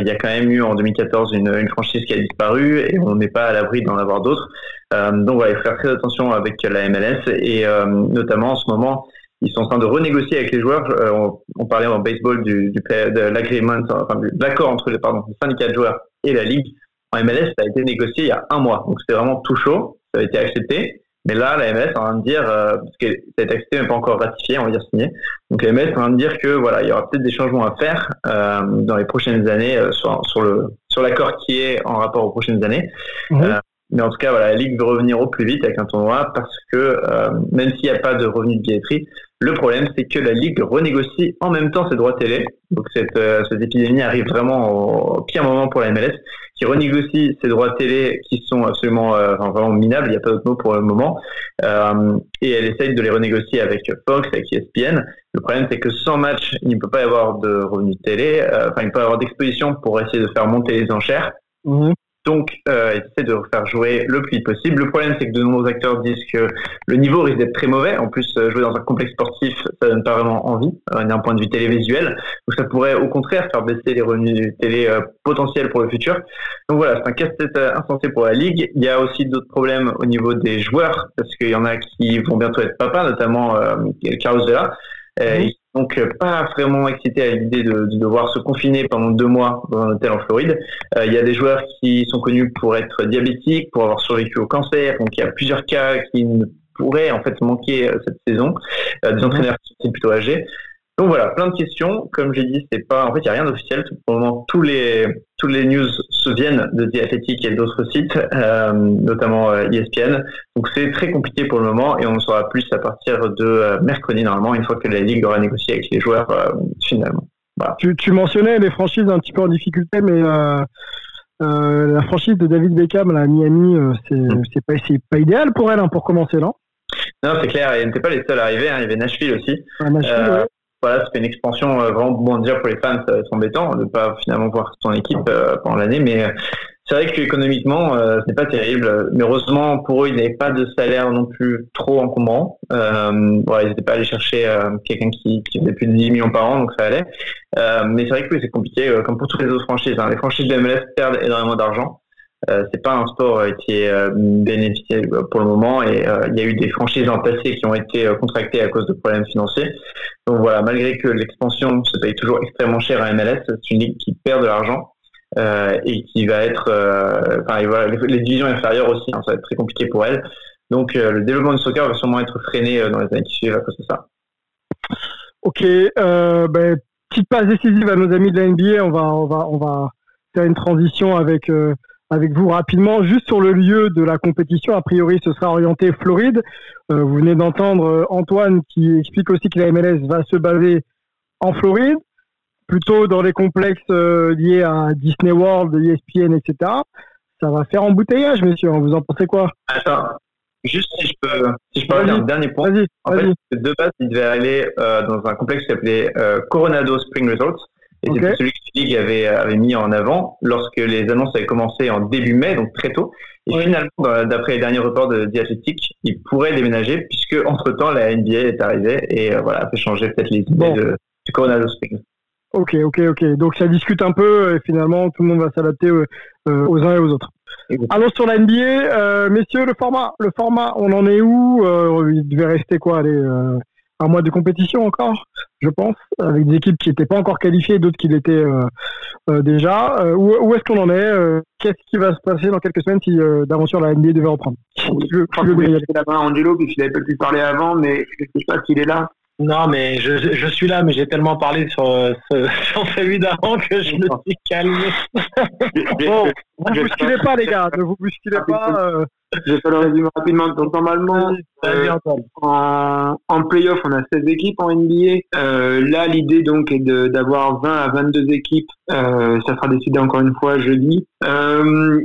Il y a quand même eu en 2014 une franchise qui a disparu et on n'est pas à l'abri d'en avoir d'autres. Donc voilà, il faut faire très attention avec la MLS et notamment en ce moment, ils sont en train de renégocier avec les joueurs. On parlait en baseball de l'agreement, enfin de l'accord entre le syndicat de joueurs et la ligue. En MLS, ça a été négocié il y a 1 mois, donc c'était vraiment tout chaud. Ça a été accepté, mais là la MLS est en train de dire parce que ça a été accepté mais pas encore ratifié, on va dire signé. Donc la MLS est en train de dire que voilà, il y aura peut-être des changements à faire dans les prochaines années sur l'accord qui est en rapport aux prochaines années. Mais en tout cas, voilà, la Ligue veut revenir au plus vite avec un tournoi parce que même s'il n'y a pas de revenus de billetterie, le problème c'est que la Ligue renégocie en même temps ses droits télé. Donc cette épidémie arrive vraiment au pire moment pour la MLS, qui renégocie ses droits télé qui sont absolument vraiment minables, il n'y a pas d'autre mot pour le moment. Et elle essaye de les renégocier avec Fox, avec ESPN. Le problème c'est que sans match, il ne peut pas y avoir de revenus de télé, il ne peut pas y avoir d'exposition pour essayer de faire monter les enchères. Donc, essayer de faire jouer le plus vite possible. Le problème, c'est que de nombreux acteurs disent que le niveau risque d'être très mauvais. En plus, jouer dans un complexe sportif, ça donne pas vraiment envie d'un point de vue télévisuel. Donc, ça pourrait, au contraire, faire baisser les revenus télé potentiels pour le futur. Donc voilà, c'est un casse-tête insensé pour la Ligue. Il y a aussi d'autres problèmes au niveau des joueurs, parce qu'il y en a qui vont bientôt être papas, notamment Carlos Vela. Donc pas vraiment excité à l'idée de devoir se confiner pendant 2 mois dans un hôtel en Floride. Il y a des joueurs qui sont connus pour être diabétiques, pour avoir survécu au cancer, donc il y a plusieurs cas qui ne pourraient en fait manquer cette saison. Des entraîneurs qui sont plutôt âgés. Donc voilà, plein de questions. Comme j'ai dit, c'est pas, en fait, il n'y a rien d'officiel. Pour le moment, tous les news se viennent de The Athletic et d'autres sites, notamment ESPN. Donc c'est très compliqué pour le moment et on en saura plus à partir de mercredi, normalement, une fois que la Ligue aura négocié avec les joueurs, finalement. Voilà. Tu mentionnais les franchises un petit peu en difficulté, mais la franchise de David Beckham, la Miami, c'est pas idéal pour elle, pour commencer, non? Non, c'est clair. Elle n'était pas les seuls à arriver, Il y avait Nashville aussi. Ouais. Voilà, ça fait une expansion vraiment bon, déjà pour les fans, c'est embêtant de pas finalement voir son équipe pendant l'année, mais c'est vrai que économiquement ce n'est pas terrible. Mais heureusement pour eux, ils n'avaient pas de salaire non plus trop encombrant. Voilà, ils n'étaient pas allés chercher quelqu'un qui faisait plus de 10 millions par an, donc ça allait. Mais c'est vrai que oui, c'est compliqué, comme pour toutes les autres franchises. Les franchises de MLS perdent énormément d'argent. C'est pas un sport qui est bénéficié pour le moment et il y a eu des franchises en passé qui ont été contractées à cause de problèmes financiers. Donc voilà, malgré que l'expansion se paye toujours extrêmement cher à MLS, c'est une ligue qui perd de l'argent et qui va être les divisions inférieures aussi, ça va être très compliqué pour elles. Donc le développement du soccer va sûrement être freiné dans les années qui suivent à cause de ça. Ok, Petite passe décisive à nos amis de la NBA. On va faire une transition avec vous rapidement. Juste sur le lieu de la compétition, a priori, ce sera orienté Floride. Vous venez d'entendre Antoine qui explique aussi que la MLS va se baser en Floride, plutôt dans les complexes liés à Disney World, ESPN, etc. Ça va faire embouteillage, messieurs. Vous en pensez quoi? Attends, juste si je peux dire un dernier point. Vas-y. Fait, de base, il devait aller dans un complexe qui s'appelait Coronado Spring Resorts. Et okay. C'est celui que la Ligue avait mis en avant lorsque les annonces avaient commencé en début mai, donc très tôt. Et Finalement, d'après les derniers reports de The Athletic, ils pourraient déménager puisque entre-temps, la NBA est arrivée et a fait changer peut-être les idées du Coronado Springs. Ok. Donc ça discute un peu et finalement, tout le monde va s'adapter aux uns et aux autres. Exactement. Allons sur la NBA. Messieurs, le format, on en est où? Il devait rester quoi? Un mois de compétition encore, je pense, avec des équipes qui n'étaient pas encore qualifiées, d'autres qui l'étaient déjà. Où est-ce qu'on en est? Qu'est-ce qui va se passer dans quelques semaines si d'aventure la NBA devait reprendre? Je crois que vous avez la main à Angelo, puisqu'il n'avait pas pu parler avant, mais je ne sais pas s'il est là. Non, mais je suis là, mais j'ai tellement parlé sur celui d'avant que je me suis calmé. Bon, ne vous bousculez pas, les gars, ne vous bousculez pas. Je vais faire le résumé rapidement. Donc, normalement, en play-off, on a 16 équipes en NBA. Là, l'idée donc est d'avoir 20 à 22 équipes. Ça sera décidé encore une fois jeudi.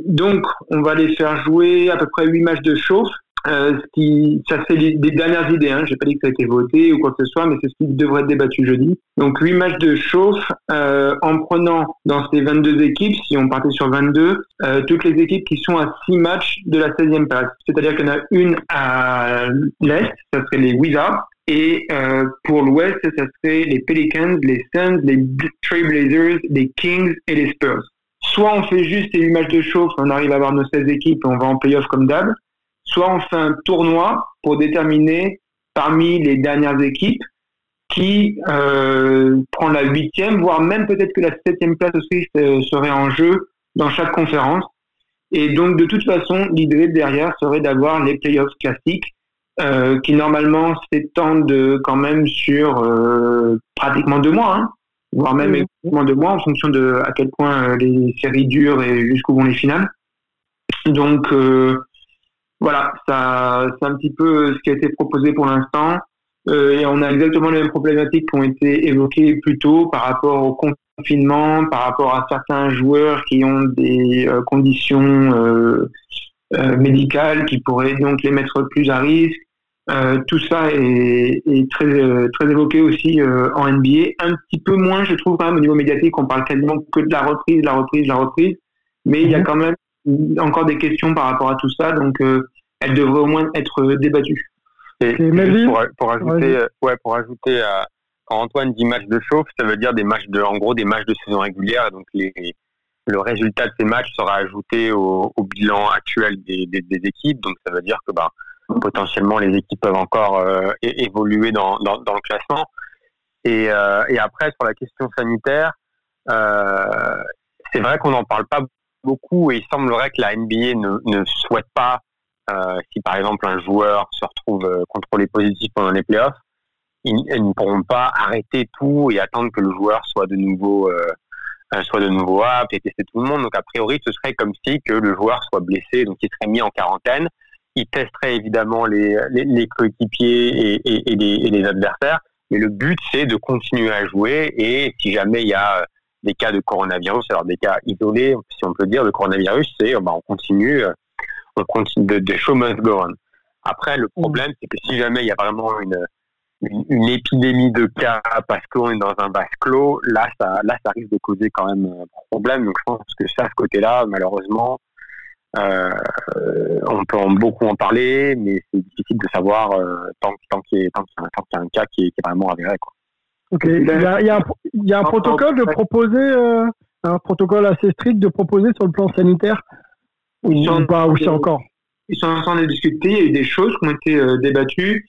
Donc, on va les faire jouer à peu près 8 matchs de chauffe. Ça c'est des dernières idées, j'ai pas dit que ça a été voté ou quoi que ce soit, mais c'est ce qui devrait être débattu jeudi. Donc 8 matchs de chauffe, en prenant dans ces 22 équipes, si on partait sur 22, toutes les équipes qui sont à 6 matchs de la 16e place. C'est-à-dire qu'il y en a une à l'Est, ça serait les Wizards, et pour l'Ouest, ça serait les Pelicans, les Suns, les Trailblazers, les Kings et les Spurs. Soit on fait juste ces 8 matchs de chauffe, on arrive à avoir nos 16 équipes et on va en play-off comme d'hab, soit on fait un tournoi pour déterminer parmi les dernières équipes qui prend la 8e, voire même peut-être que la 7e place aussi serait en jeu dans chaque conférence. Et donc, de toute façon, l'idée derrière serait d'avoir les playoffs classiques qui, normalement, s'étendent quand même sur pratiquement 2 mois, voire même pratiquement 2 mois en fonction de à quel point les séries durent et jusqu'où vont les finales. Donc, voilà, ça, c'est un petit peu ce qui a été proposé pour l'instant. Et on a exactement les mêmes problématiques qui ont été évoquées plus tôt par rapport au confinement, par rapport à certains joueurs qui ont des conditions médicales qui pourraient donc les mettre plus à risque. Tout ça est très, très évoqué aussi en NBA. Un petit peu moins, je trouve, quand même, au niveau médiatique, on parle quasiment que de la reprise. Mais il y a quand même encore des questions par rapport à tout ça, donc elles devraient au moins être débattues. Et juste pour ajouter, quand Antoine dit match de chauffe, ça veut dire des matchs de saison régulière. Donc le résultat de ces matchs sera ajouté au bilan actuel des équipes. Donc ça veut dire que potentiellement les équipes peuvent encore évoluer dans le classement. Et après sur la question sanitaire, c'est vrai qu'on n'en parle pas beaucoup et il semblerait que la NBA ne souhaite pas, si par exemple un joueur se retrouve contrôlé positif pendant les playoffs, ils ne pourront pas arrêter tout et attendre que le joueur soit de nouveau apte et tester tout le monde. Donc a priori ce serait comme si que le joueur soit blessé, donc il serait mis en quarantaine, il testerait évidemment les coéquipiers et les adversaires, mais le but c'est de continuer à jouer et si jamais il y a des cas de coronavirus, alors des cas isolés, si on peut dire, de coronavirus, c'est on continue de show must go on. Après, le problème, c'est que si jamais il y a vraiment une épidémie de cas parce qu'on est dans un vase clos, là, ça risque de causer quand même un problème. Donc, je pense que ça, ce côté-là, malheureusement, on peut beaucoup en parler, mais c'est difficile de savoir tant qu'il y a un cas qui est vraiment avéré, quoi. Ok, il y a un protocole de proposer, un protocole assez strict de proposer sur le plan sanitaire ou c'est encore. Ils sont en train de discuter, il y a eu des choses qui ont été débattues.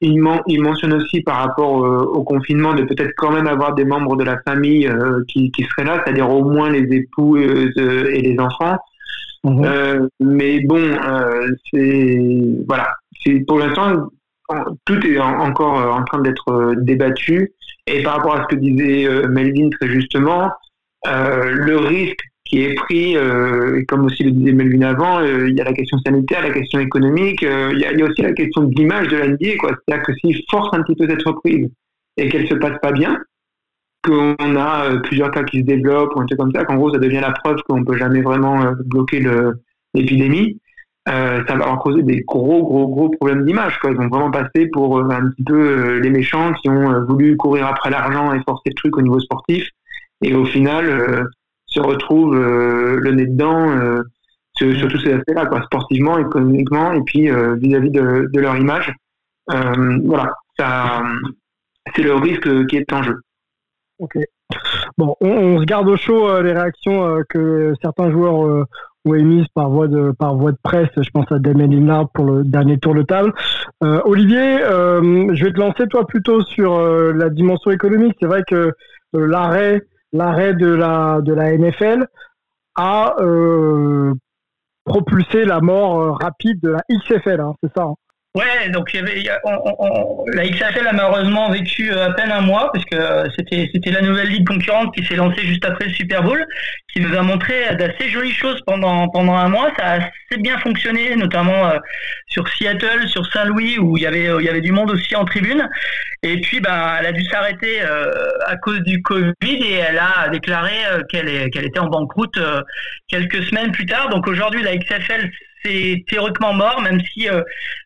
Ils mentionnent aussi par rapport au confinement de peut-être quand même avoir des membres de la famille qui seraient là, c'est-à-dire au moins les époux et les enfants. Mmh. Mais bon, pour l'instant, tout est encore en train d'être débattu Et par rapport à ce que disait Melvin très justement, le risque qui est pris, et comme aussi le disait Melvin avant, il y a la question sanitaire, la question économique, il y a aussi la question de l'image de la NBA, quoi. C'est-à-dire que s'ils forcent un petit peu cette reprise et qu'elle se passe pas bien, qu'on a plusieurs cas qui se développent ou un truc comme ça, qu'en gros ça devient la preuve qu'on peut jamais vraiment bloquer l'épidémie, ça va leur causer des gros problèmes d'image, quoi. Ils vont vraiment passer pour un petit peu les méchants qui ont voulu courir après l'argent et forcer le truc au niveau sportif, et au final se retrouvent le nez dedans sur tous ces aspects-là, quoi, sportivement, économiquement, et puis vis-à-vis de leur image. Voilà, ça, c'est le risque qui est en jeu. Ok. Bon, on se garde au chaud les réactions que certains joueurs ont émises par voie de presse. Je pense à Damian Lillard pour le dernier tour de table. Olivier, je vais te lancer toi plutôt sur la dimension économique. C'est vrai que l'arrêt de la NFL a propulsé la mort rapide de la XFL, hein, c'est ça, hein. Ouais, donc la XFL a malheureusement vécu à peine un mois, parce que c'était la nouvelle ligue concurrente qui s'est lancée juste après le Super Bowl, qui nous a montré d'assez jolies choses pendant un mois. Ça a assez bien fonctionné, notamment sur Seattle, sur Saint-Louis, où il y avait du monde aussi en tribune. Et puis, elle a dû s'arrêter à cause du Covid, et elle a déclaré qu'elle était en banqueroute quelques semaines plus tard. Donc aujourd'hui, la XFL, c'est théoriquement mort, même si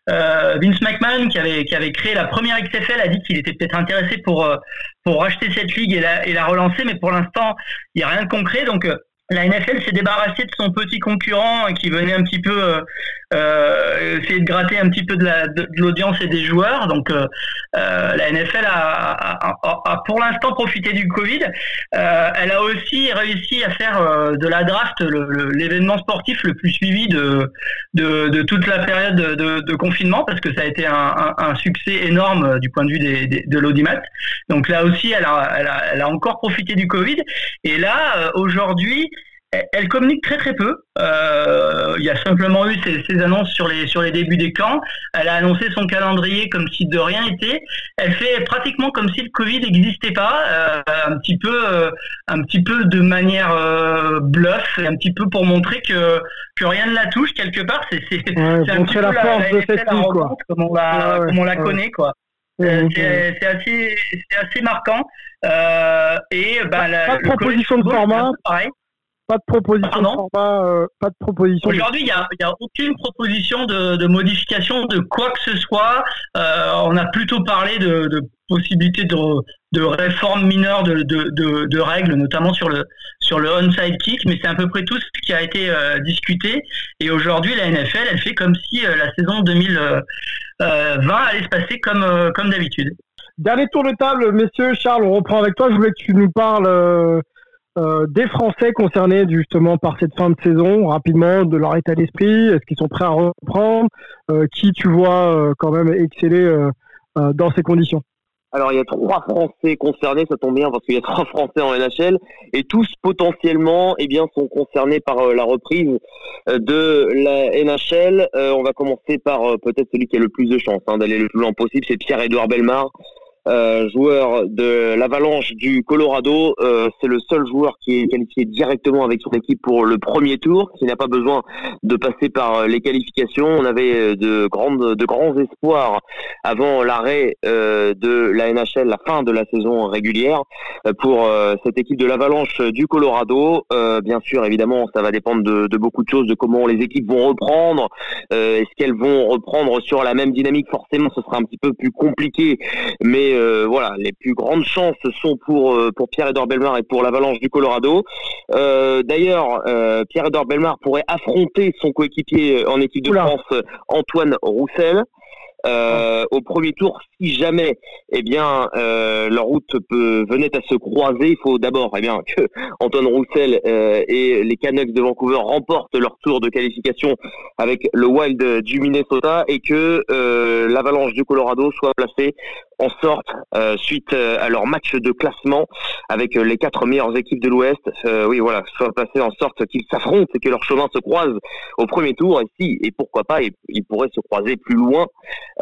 Vince McMahon, qui avait créé la première XFL, a dit qu'il était peut-être intéressé pour racheter cette ligue et la relancer, mais pour l'instant, il n'y a rien de concret. Donc, la NFL s'est débarrassée de son petit concurrent qui venait un petit peu essayer de gratter un petit peu de l'audience et des joueurs. Donc, la NFL a pour l'instant profité du Covid. Elle a aussi réussi à faire de la draft l'événement sportif le plus suivi de toute la période de confinement, parce que ça a été un succès énorme du point de vue de l'audimat. Donc là aussi, elle a encore profité du Covid. Et là, aujourd'hui, elle communique très peu. Il y a simplement eu ces annonces sur les débuts des camps. Elle a annoncé son calendrier comme si de rien n'était. Elle fait pratiquement comme si le Covid n'existait pas, un petit peu de manière bluff, un petit peu pour montrer que rien ne la touche quelque part. C'est un petit peu la force de cette ligue, quoi. Comme on la connaît, quoi. C'est assez marquant. Pas de proposition de format. Pareil. Pas de proposition. Pas de proposition. Aujourd'hui, il n'y a aucune proposition de modification de quoi que ce soit. On a plutôt parlé de possibilités de réformes mineures de règles, notamment sur le onside kick, mais c'est à peu près tout ce qui a été discuté. Et aujourd'hui, la NFL, elle fait comme si la saison 2020 allait se passer comme d'habitude. Dernier tour de table, messieurs. Charles, on reprend avec toi. Je voulais que tu nous parles des Français concernés justement par cette fin de saison, rapidement, de leur état d'esprit, est-ce qu'ils sont prêts à reprendre, qui tu vois quand même exceller dans ces conditions? Alors il y a 3 Français concernés, ça tombe bien parce qu'il y a 3 Français en NHL, et tous potentiellement sont concernés par la reprise de la NHL. On va commencer par peut-être celui qui a le plus de chance d'aller le plus loin possible, c'est Pierre-Edouard Bellemare. Joueur de l'Avalanche du Colorado, c'est le seul joueur qui est qualifié directement avec son équipe pour le premier tour, qui n'a pas besoin de passer par les qualifications. On avait de grands espoirs avant l'arrêt de la NHL, la fin de la saison régulière, pour cette équipe de l'Avalanche du Colorado. Bien sûr, évidemment, ça va dépendre de beaucoup de choses, de comment les équipes vont reprendre. Est-ce qu'elles vont reprendre sur la même dynamique? Forcément, ce sera un petit peu plus compliqué, mais voilà, les plus grandes chances sont pour Pierre-Edouard Bellemare et pour l'Avalanche du Colorado. D'ailleurs, Pierre-Edouard Bellemare pourrait affronter son coéquipier en équipe de France, Antoine Roussel, au premier tour, si jamais leur route venait à se croiser. Il faut d'abord que Antoine Roussel et les Canucks de Vancouver remportent leur tour de qualification avec le Wild du Minnesota, et que l'Avalanche du Colorado soit placée en sortent suite à leur match de classement avec les quatre meilleures équipes de l'Ouest. Oui, voilà, soient placés en sorte qu'ils s'affrontent et que leurs chemins se croisent au premier tour. Et si, et pourquoi pas, ils pourraient se croiser plus loin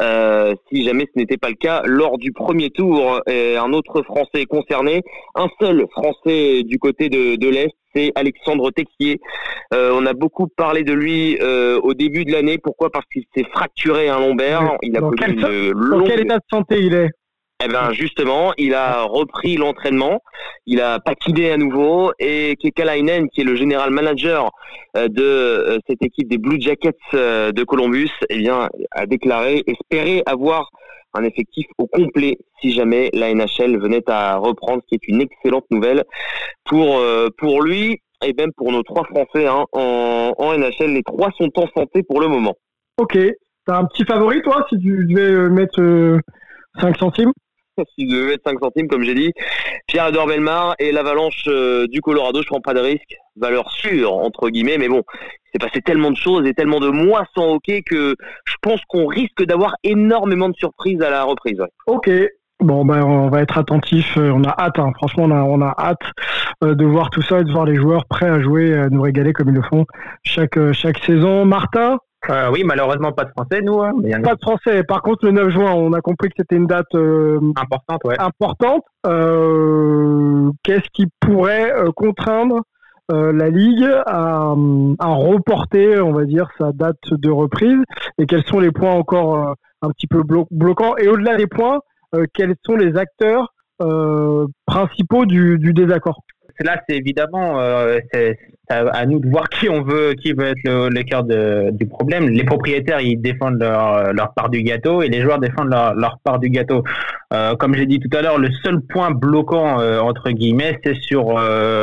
si jamais ce n'était pas le cas lors du premier tour. Et un autre Français est concerné, un seul Français du côté de l'Est, c'est Alexandre Texier. On a beaucoup parlé de lui au début de l'année. Pourquoi ? Parce qu'il s'est fracturé un lombaire. Il a connu une longue... Dans quel état de santé il est ? Eh ben justement, il a repris l'entraînement, il a patiné à nouveau, et Kekalainen, qui est le général manager de cette équipe des Blue Jackets de Columbus, eh bien, a déclaré espérer avoir un effectif au complet si jamais la NHL venait à reprendre, ce qui est une excellente nouvelle pour lui et même pour nos trois Français en NHL. Les trois sont en santé pour le moment. Ok, t'as un petit favori toi si tu devais mettre 5 centimes? Si je devais mettre 5 centimes, comme j'ai dit, Pierre-Edouard Bellemare et l'Avalanche du Colorado, je prends pas de risque, valeur sûre entre guillemets, mais bon, il s'est passé tellement de choses et tellement de mois sans hockey que je pense qu'on risque d'avoir énormément de surprises à la reprise. Ouais. Ok, bon ben on va être attentif, on a hâte, hein. Franchement on a hâte de voir tout ça et de voir les joueurs prêts à jouer, à nous régaler comme ils le font chaque saison. Martin? Oui, malheureusement pas de Français nous. Hein. Pas de Français. Par contre, le 9 juin, on a compris que c'était une date importante. Ouais. Importante. Qu'est-ce qui pourrait contraindre la Ligue à reporter, on va dire, sa date de reprise, et quels sont les points encore un petit peu bloquants, et au-delà des points, quels sont les acteurs principaux du désaccord? Là, c'est évidemment c'est à nous de voir qui veut être le cœur du problème. Les propriétaires, ils défendent leur part du gâteau et les joueurs défendent leur part du gâteau. Comme j'ai dit tout à l'heure, le seul point bloquant entre guillemets, c'est sur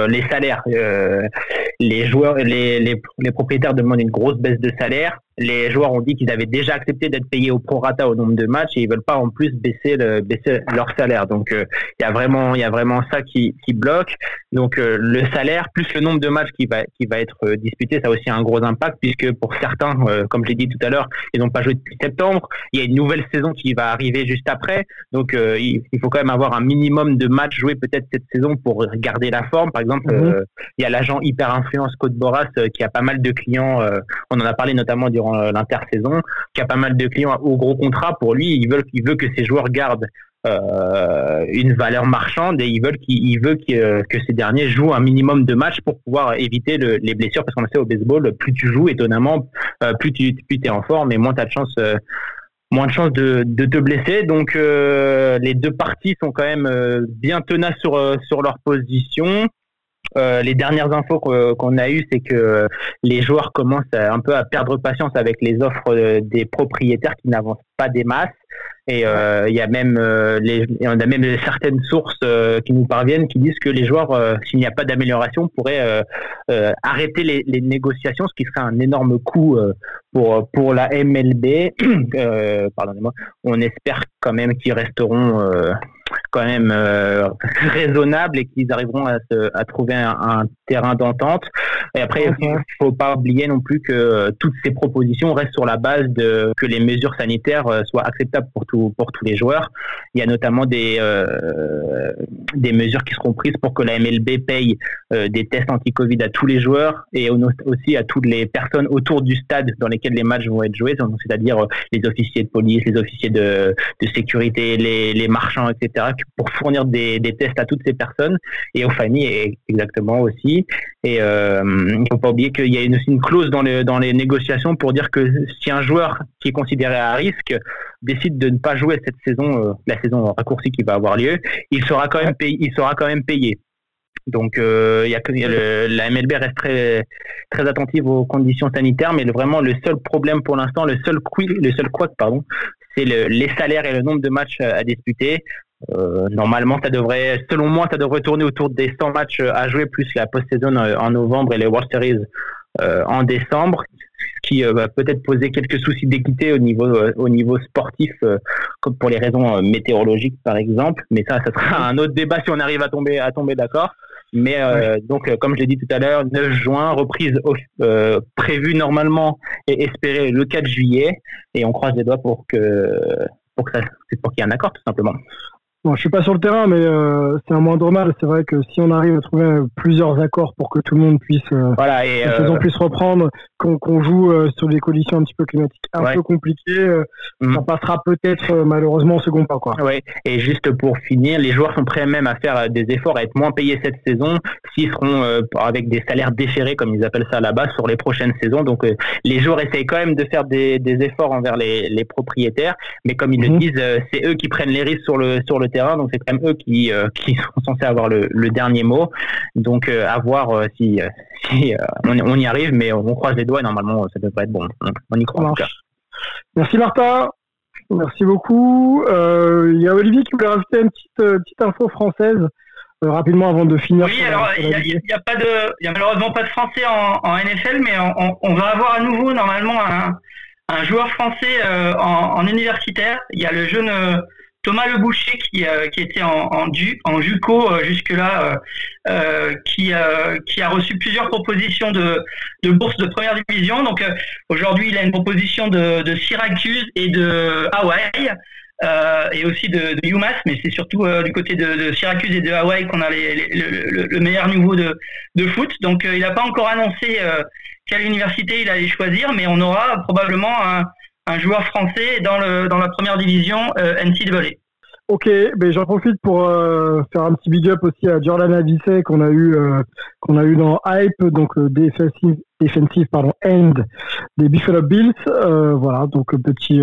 les salaires. Les joueurs, les propriétaires demandent une grosse baisse de salaire. Les joueurs ont dit qu'ils avaient déjà accepté d'être payés au prorata au nombre de matchs et ils veulent pas en plus baisser leur salaire. Donc il y a vraiment ça qui bloque. Donc le salaire plus le nombre de matchs qui va être disputé, ça a aussi un gros impact puisque pour certains, comme je l'ai dit tout à l'heure, ils n'ont pas joué depuis septembre. Il y a une nouvelle saison qui va arriver juste après. Donc il faut quand même avoir un minimum de matchs joués peut-être cette saison pour garder la forme. Par exemple, il y a l'agent hyper influent Scott Boras qui a pas mal de clients. On en a parlé notamment durant l'intersaison, qui a pas mal de clients au gros contrat. Pour lui, il veut que ses joueurs gardent une valeur marchande et il veut que ces derniers jouent un minimum de matchs pour pouvoir éviter les blessures, parce qu'on sait au baseball, plus tu joues, étonnamment, plus t'es en forme et moins t'as de chance. Moins de chances de te blesser, donc les deux parties sont quand même bien tenaces sur leur position. Les dernières infos qu'on a eues, c'est que les joueurs commencent un peu à perdre patience avec les offres des propriétaires qui n'avancent pas des masses. Et on a même certaines sources qui nous parviennent qui disent que les joueurs, s'il n'y a pas d'amélioration, pourraient arrêter les négociations, ce qui serait un énorme coup pour la MLB. Pardonnez-moi. On espère quand même qu'ils resteront raisonnables et qu'ils arriveront à trouver un terrain d'entente. Et après, faut pas oublier non plus que toutes ces propositions restent sur la base que les mesures sanitaires soient acceptables pour tous les joueurs. Il y a notamment des mesures qui seront prises pour que la MLB paye des tests anti-Covid à tous les joueurs et aussi à toutes les personnes autour du stade dans lesquelles les matchs vont être joués, donc, c'est-à-dire les officiers de police, les officiers de sécurité, les marchands, etc., pour fournir des tests à toutes ces personnes et aux familles exactement aussi. Et il ne faut pas oublier qu'il y a aussi une clause dans les négociations pour dire que si un joueur qui est considéré à risque décide de ne pas jouer cette saison, la saison raccourcie qui va avoir lieu, il sera quand même payé. Donc la MLB reste très, très attentive aux conditions sanitaires, mais vraiment le seul problème pour l'instant, le seul couac, c'est les salaires et le nombre de matchs à disputer. Normalement, selon moi, ça devrait tourner autour des 100 matchs à jouer, plus la post-saison en novembre et les World Series en décembre, ce qui va peut-être poser quelques soucis d'équité au niveau sportif, comme pour les raisons météorologiques par exemple. Mais ça sera un autre débat si on arrive à tomber d'accord. Mais donc, comme je l'ai dit tout à l'heure, 9 juin, reprise prévue normalement et espérée le 4 juillet, et on croise les doigts pour que pour qu'il y ait un accord, tout simplement. Bon, je suis pas sur le terrain, mais c'est un moindre mal. C'est vrai que si on arrive à trouver plusieurs accords pour que tout le monde puisse, voilà, et la saison puisse reprendre, qu'on joue sur des conditions un petit peu climatiques un peu compliquées, ça passera peut-être malheureusement au second pas, quoi. Ouais. Et juste pour finir, les joueurs sont prêts même à faire des efforts, à être moins payés cette saison, s'ils seront avec des salaires déférés, comme ils appellent ça là-bas, sur les prochaines saisons. Donc les joueurs essayent quand même de faire des efforts envers les propriétaires, mais comme ils le disent, c'est eux qui prennent les risques sur le terrain, donc c'est quand même eux qui sont censés avoir le dernier mot. Donc à voir si on y arrive, mais on croise les doigts, normalement ça devrait être bon. On y croit en tout cas. Merci Martin, merci beaucoup. Il y a Olivier qui voulait rajouter une petite info française rapidement avant de finir. Oui, alors il n'y a malheureusement pas de français en NFL, mais on va avoir à nouveau normalement un joueur français en universitaire. Il y a le jeune Thomas Le Boucher qui était en JUCO jusque-là, qui a reçu plusieurs propositions de bourses de première division. Donc aujourd'hui, il a une proposition de Syracuse et de Hawaï, et aussi de UMass, mais c'est surtout du côté de Syracuse et de Hawaï qu'on a le meilleur niveau de foot. Donc il n'a pas encore annoncé quelle université il allait choisir, mais on aura probablement un joueur français dans la première division NCAA. Ok, mais j'en profite pour faire un petit big up aussi à Jordan Avissé qu'on a eu dans Hype, donc defensive end des Buffalo Bills. Voilà, donc petit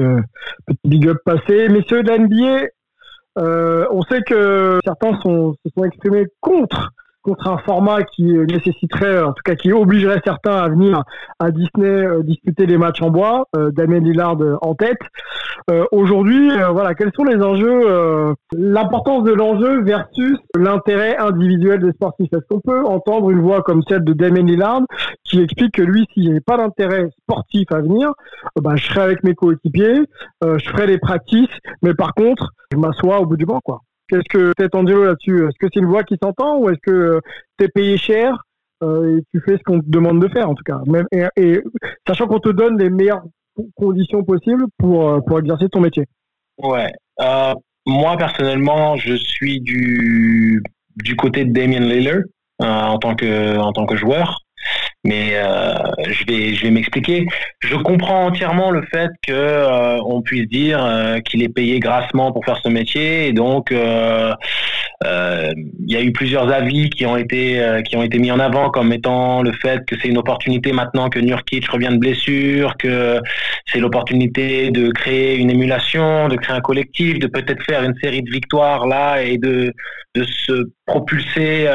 big up passé. Messieurs de la NBA, on sait que certains se sont exprimés contre un format qui nécessiterait, en tout cas qui obligerait certains à venir à Disney disputer les matchs en bois, Damian Lillard en tête. Aujourd'hui, voilà, quels sont les enjeux, l'importance de l'enjeu versus l'intérêt individuel des sportifs? Est-ce qu'on peut entendre une voix comme celle de Damian Lillard qui explique que lui, s'il n'y a pas d'intérêt sportif à venir, je serai avec mes coéquipiers, je ferai les pratiques, mais par contre, je m'assois au bout du banc, quoi. Qu'est-ce que t'es tendu là-dessus? Est-ce que c'est une voix qui s'entend ou est-ce que t'es payé cher et tu fais ce qu'on te demande de faire en tout cas? Et sachant qu'on te donne les meilleures conditions possibles pour exercer ton métier. Ouais. Moi personnellement, je suis du côté de Damian Lillard en tant que joueur, mais je vais m'expliquer. Je comprends entièrement le fait que on puisse dire qu'il est payé grassement pour faire ce métier, et donc y a eu plusieurs avis qui ont été mis en avant comme étant le fait que c'est une opportunité maintenant que Nurkic revient de blessure, que c'est l'opportunité de créer une émulation, de créer un collectif, de peut-être faire une série de victoires là et de se propulser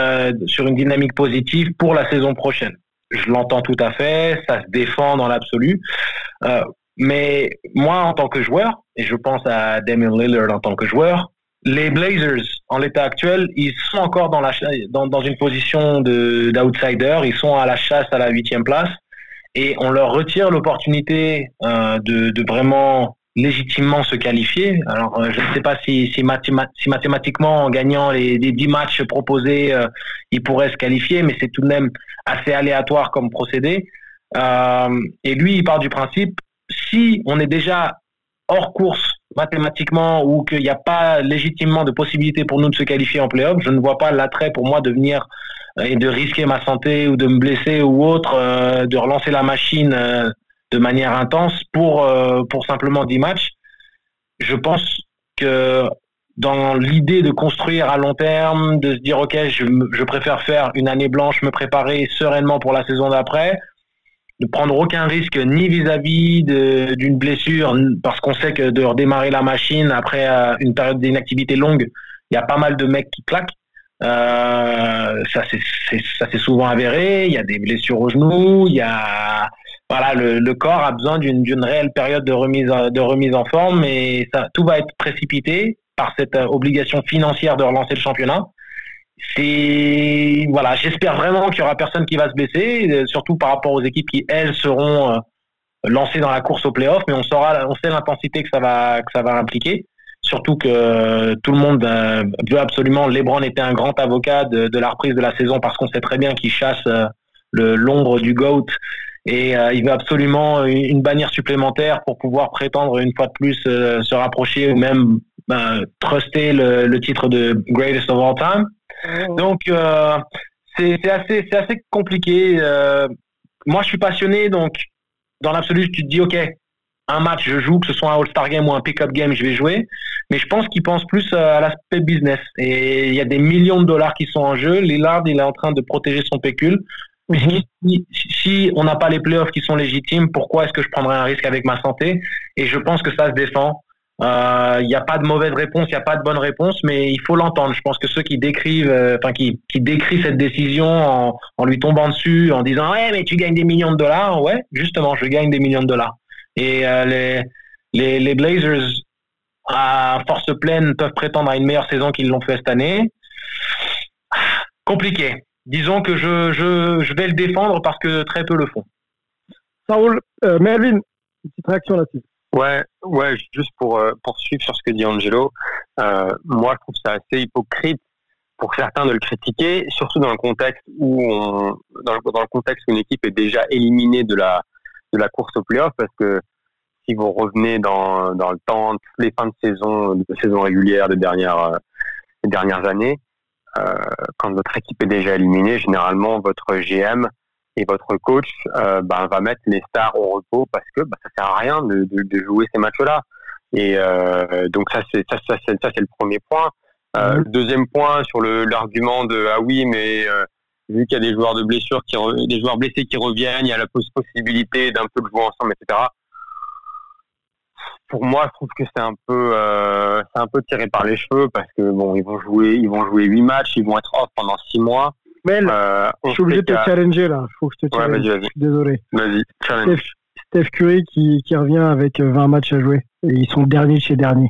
sur une dynamique positive pour la saison prochaine. Je l'entends tout à fait, ça se défend dans l'absolu. Mais moi, en tant que joueur, et je pense à Damian Lillard en tant que joueur, les Blazers, en l'état actuel, ils sont encore dans une position d'outsider. Ils sont à la chasse à la 8e place et on leur retire l'opportunité de vraiment légitimement se qualifier. Alors, je ne sais pas si mathématiquement, en gagnant les 10 matchs proposés, ils pourraient se qualifier, mais c'est tout de même assez aléatoire comme procédé. Et lui, il part du principe, si on est déjà hors course mathématiquement ou qu'il n'y a pas légitimement de possibilité pour nous de se qualifier en play-off, je ne vois pas l'attrait pour moi de venir et de risquer ma santé ou de me blesser ou autre, de relancer la machine de manière intense pour simplement 10 matchs. Je pense que dans l'idée de construire à long terme, de se dire ok, je préfère faire une année blanche, me préparer sereinement pour la saison d'après, de prendre aucun risque ni vis-à-vis d'une blessure, parce qu'on sait que de redémarrer la machine après une période d'inactivité longue, il y a pas mal de mecs qui claquent. Ça s'est souvent avéré. Il y a des blessures au genou, il y a... Voilà, le corps a besoin d'une réelle période de remise en forme, et ça, tout va être précipité par cette obligation financière de relancer le championnat. Voilà, j'espère vraiment qu'il n'y aura personne qui va se blesser, surtout par rapport aux équipes qui, elles, seront lancées dans la course aux playoffs, mais on sait l'intensité que ça va impliquer. Surtout que tout le monde veut absolument. LeBron était un grand avocat de la reprise de la saison parce qu'on sait très bien qu'il chasse l'ombre du GOAT et il veut absolument une bannière supplémentaire pour pouvoir prétendre une fois de plus se rapprocher ou même truster le titre de Greatest of All Time. Donc c'est assez compliqué. Moi je suis passionné, donc dans l'absolu tu te dis ok, un match je joue, que ce soit un All-Star Game ou un Pick-Up Game, je vais jouer, mais je pense qu'il pense plus à l'aspect business, et il y a des millions de dollars qui sont en jeu. Lillard il est en train de protéger son pécule. Si on n'a pas les playoffs qui sont légitimes, pourquoi est-ce que je prendrais un risque avec ma santé? Et je pense que ça se défend. Il n'y a pas de mauvaise réponse, il n'y a pas de bonne réponse, mais il faut l'entendre. Je pense que ceux qui décrivent, qui décrivent cette décision en lui tombant dessus, en disant ouais mais tu gagnes des millions de dollars, ouais justement je gagne des millions de dollars. Et les Blazers à force pleine peuvent prétendre à une meilleure saison qu'ils l'ont fait cette année. Compliqué. Disons que je vais le défendre parce que très peu le font. Ça roule. Melvin, une petite réaction là-dessus. Ouais, juste pour poursuivre sur ce que dit Angelo, moi je trouve ça assez hypocrite pour certains de le critiquer, surtout dans le contexte où dans le contexte où une équipe est déjà éliminée de la course au play-off, parce que si vous revenez dans le temps, toutes les fins de saison régulière des dernières années, quand votre équipe est déjà éliminée, généralement votre GM et votre coach va mettre les stars au repos parce que ça sert à rien de jouer ces matchs-là. Et donc ça c'est le premier point. Le deuxième point sur l'argument de vu qu'il y a des joueurs de blessure des joueurs blessés qui reviennent, il y a la possibilité d'un peu de jouer ensemble, etc. Pour moi, je trouve que c'est un peu tiré par les cheveux, parce que bon, ils vont jouer 8 matchs, ils vont être off pendant 6 mois. Mel, je suis obligé de te challenger là. Faut que je te challenge. Vas-y. Je suis désolé. Vas-y, challenge. Steph Curry qui revient avec 20 matchs à jouer et ils sont derniers de chez derniers.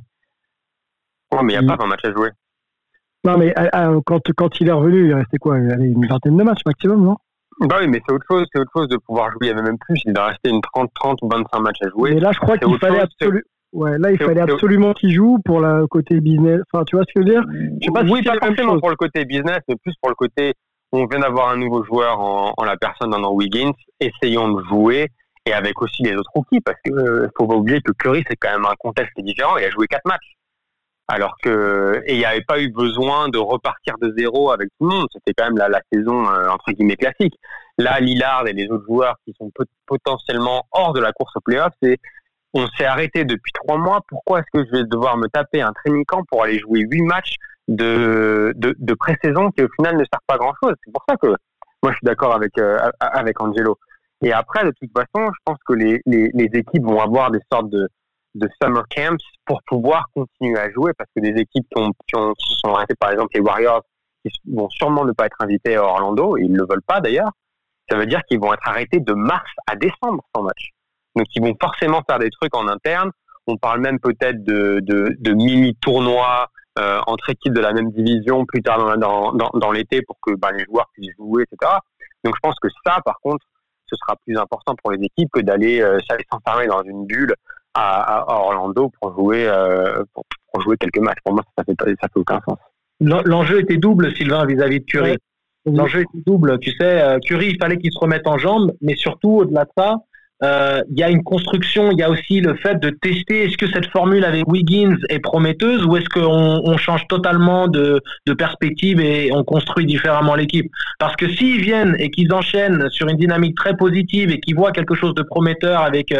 Ouais, mais il n'y a pas 20 matchs à jouer. Non, mais quand il est revenu, il restait quoi? Il avait une vingtaine de matchs maximum, non? Bah oui, mais c'est autre chose de pouvoir jouer. Il y avait même plus, il en restait une 30 ou 25 matchs à jouer. Mais là, je crois qu'il fallait absolument. Ouais, là, il fallait absolument qu'il joue pour le côté business. Enfin, tu vois ce que je veux dire? Je sais pas si pas forcément pour le côté business, mais plus pour le côté, on vient d'avoir un nouveau joueur en la personne d'Andrew Wiggins, essayons de jouer, et avec aussi les autres rookies, parce qu'il faut pas oublier que Curry, c'est quand même un contexte différent, il a joué 4 matchs. Alors que, et il n'y avait pas eu besoin de repartir de zéro avec tout le monde, c'était quand même la saison, entre guillemets, classique. Là, Lillard et les autres joueurs qui sont potentiellement hors de la course au play-off, c'est on s'est arrêté depuis 3 mois. Pourquoi est-ce que je vais devoir me taper un training camp pour aller jouer 8 matchs de pré-saison qui au final ne servent pas grand-chose? C'est pour ça que moi je suis d'accord avec Angelo. Et après, de toute façon, je pense que les équipes vont avoir des sortes de summer camps pour pouvoir continuer à jouer, parce que des équipes qui sont arrêtées, par exemple les Warriors, qui vont sûrement ne pas être invités à Orlando, ils ne le veulent pas d'ailleurs. Ça veut dire qu'ils vont être arrêtés de mars à décembre sans match. Donc ils vont forcément faire des trucs en interne. On parle même peut-être de mini-tournois entre équipes de la même division plus tard dans l'été pour que les joueurs puissent jouer, etc. Donc je pense que ça, par contre, ce sera plus important pour les équipes que d'aller s'enfermer dans une bulle à Orlando pour jouer quelques matchs. Pour moi, ça fait aucun sens. L'enjeu était double, Sylvain, vis-à-vis de Curry. Oui. L'enjeu était double. Tu sais, Curry, il fallait qu'il se remette en jambes, mais surtout, au-delà de ça, il y a une construction, il y a aussi le fait de tester, est-ce que cette formule avec Wiggins est prometteuse ou est-ce qu'on change totalement de perspective et on construit différemment l'équipe? Parce que s'ils viennent et qu'ils enchaînent sur une dynamique très positive et qu'ils voient quelque chose de prometteur avec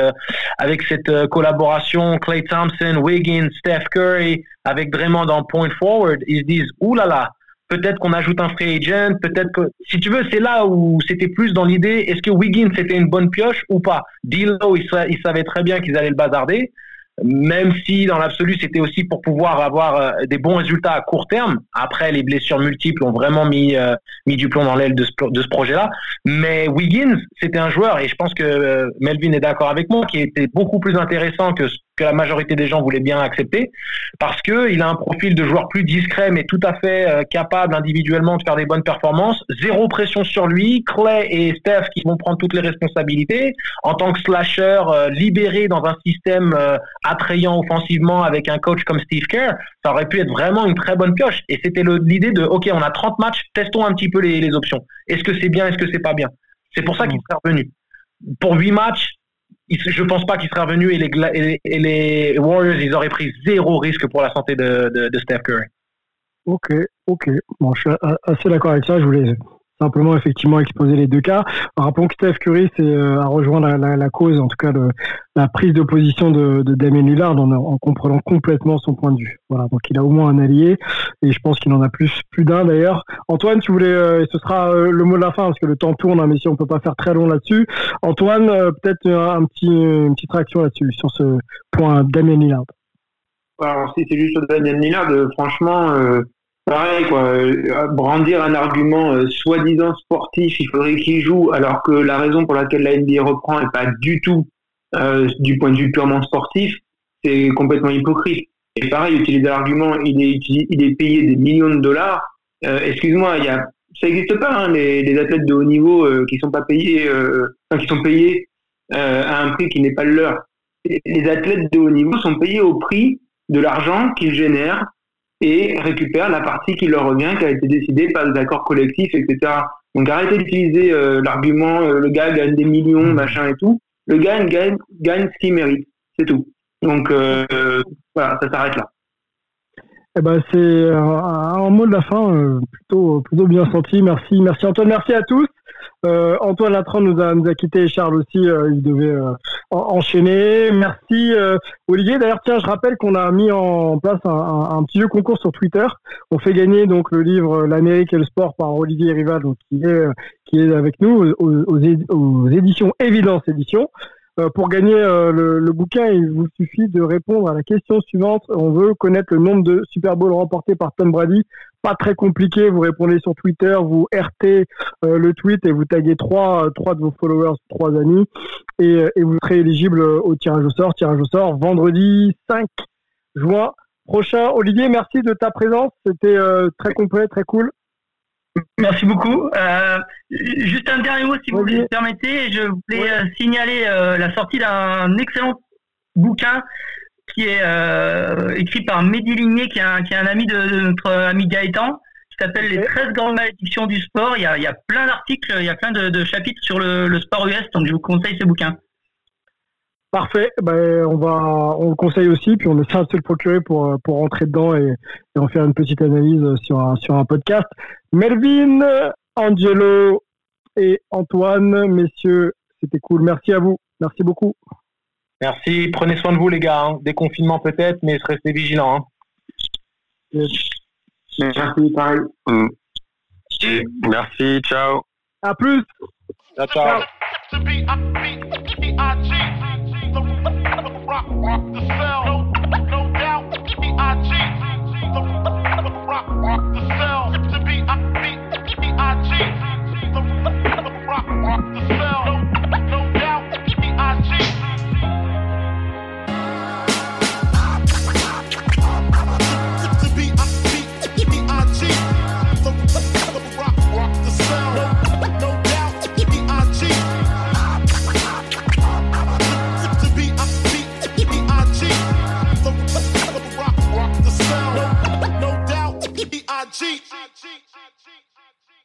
cette collaboration Clay Thompson, Wiggins, Steph Curry avec Draymond en point forward, ils se disent « Oulala ». Peut-être qu'on ajoute un free agent, peut-être que... Si tu veux, c'est là où c'était plus dans l'idée, est-ce que Wiggins c'était une bonne pioche ou pas? D'Lo, il savait très bien qu'ils allaient le bazarder, même si dans l'absolu, c'était aussi pour pouvoir avoir des bons résultats à court terme. Après, les blessures multiples ont vraiment mis du plomb dans l'aile de ce projet-là. Mais Wiggins, c'était un joueur, et je pense que Melvin est d'accord avec moi, qui était beaucoup plus intéressant que la majorité des gens voulaient bien accepter, parce qu'il a un profil de joueur plus discret mais tout à fait capable individuellement de faire des bonnes performances, zéro pression sur lui. Clay et Steph qui vont prendre toutes les responsabilités en tant que slasher libéré dans un système attrayant offensivement avec un coach comme Steve Kerr, ça aurait pu être vraiment une très bonne pioche. Et c'était l'idée de ok, on a 30 matchs, testons un petit peu les options, est-ce que c'est bien, est-ce que c'est pas bien? C'est pour ça qu'il serait revenu. pour 8 matchs, je pense pas qu'il serait revenu et les Warriors, ils auraient pris zéro risque pour la santé de Steph Curry. Ok. Bon, je suis assez d'accord avec ça. Je voulais simplement effectivement exposer les deux cas. Rappelons que Steph Curry a rejoint la cause, en tout cas la prise de position de Damian Lillard en comprenant complètement son point de vue. Voilà, donc il a au moins un allié et je pense qu'il en a plus d'un d'ailleurs. Antoine, tu voulais, et ce sera le mot de la fin parce que le temps tourne, hein, mais si on peut pas faire très long là-dessus. Antoine, peut-être une petite réaction là-dessus sur ce point Damian Lillard. Alors, si c'est juste sur Damian Lillard, franchement, pareil, quoi. Brandir un argument soi-disant sportif, il faudrait qu'il joue, alors que la raison pour laquelle la NBA reprend n'est pas du tout du point de vue purement sportif, c'est complètement hypocrite. Et pareil, utiliser l'argument, il est payé des millions de dollars. Excuse-moi, ça n'existe pas, hein, les athlètes de haut niveau qui sont pas payés, qui sont payés à un prix qui n'est pas le leur. Les athlètes de haut niveau sont payés au prix de l'argent qu'ils génèrent et récupèrent la partie qui leur revient, qui a été décidée par des accords collectifs, etc. Donc arrêtez d'utiliser l'argument le gars gagne des millions, machin et tout. Le gars gagne ce qu'il mérite, c'est tout. Donc voilà, ça s'arrête là. Eh ben, c'est un mot de la fin plutôt bien senti. Merci Antoine, merci à tous. Antoine Latran nous a quitté, Charles aussi, il devait enchaîner. Merci Olivier. D'ailleurs, tiens, je rappelle qu'on a mis en place un petit jeu concours sur Twitter. On fait gagner donc le livre L'Amérique et le sport par Olivier Rival, donc qui est avec nous aux éditions Évidence Édition. Pour gagner le bouquin, il vous suffit de répondre à la question suivante. On veut connaître le nombre de Super Bowl remportés par Tom Brady. Pas très compliqué, vous répondez sur Twitter, vous RT le tweet et vous taguez trois de vos followers, 3 amis, et vous serez éligible au tirage au sort vendredi 5 juin prochain. Olivier, merci de ta présence, c'était très complet, très cool. Merci beaucoup. Juste un dernier mot, si vous le permettez. Je voulais signaler la sortie d'un excellent bouquin qui est écrit par Mehdi Ligné, qui est un ami de notre ami Gaëtan, qui s'appelle Les 13 grandes malédictions du sport. Il y a plein d'articles, il y a plein de chapitres sur le sport US, donc je vous conseille ce bouquin. Parfait, ben, on le conseille aussi, puis on essaie de se le procurer pour rentrer dedans et en faire une petite analyse sur un podcast. Melvin, Angelo et Antoine, messieurs, c'était cool. Merci à vous, merci beaucoup. Merci, prenez soin de vous les gars, hein. Déconfinement peut-être, mais restez vigilants. Hein. Merci, pareil. Merci, ciao. À plus. Ciao, ciao. Ciao. Rock the cell.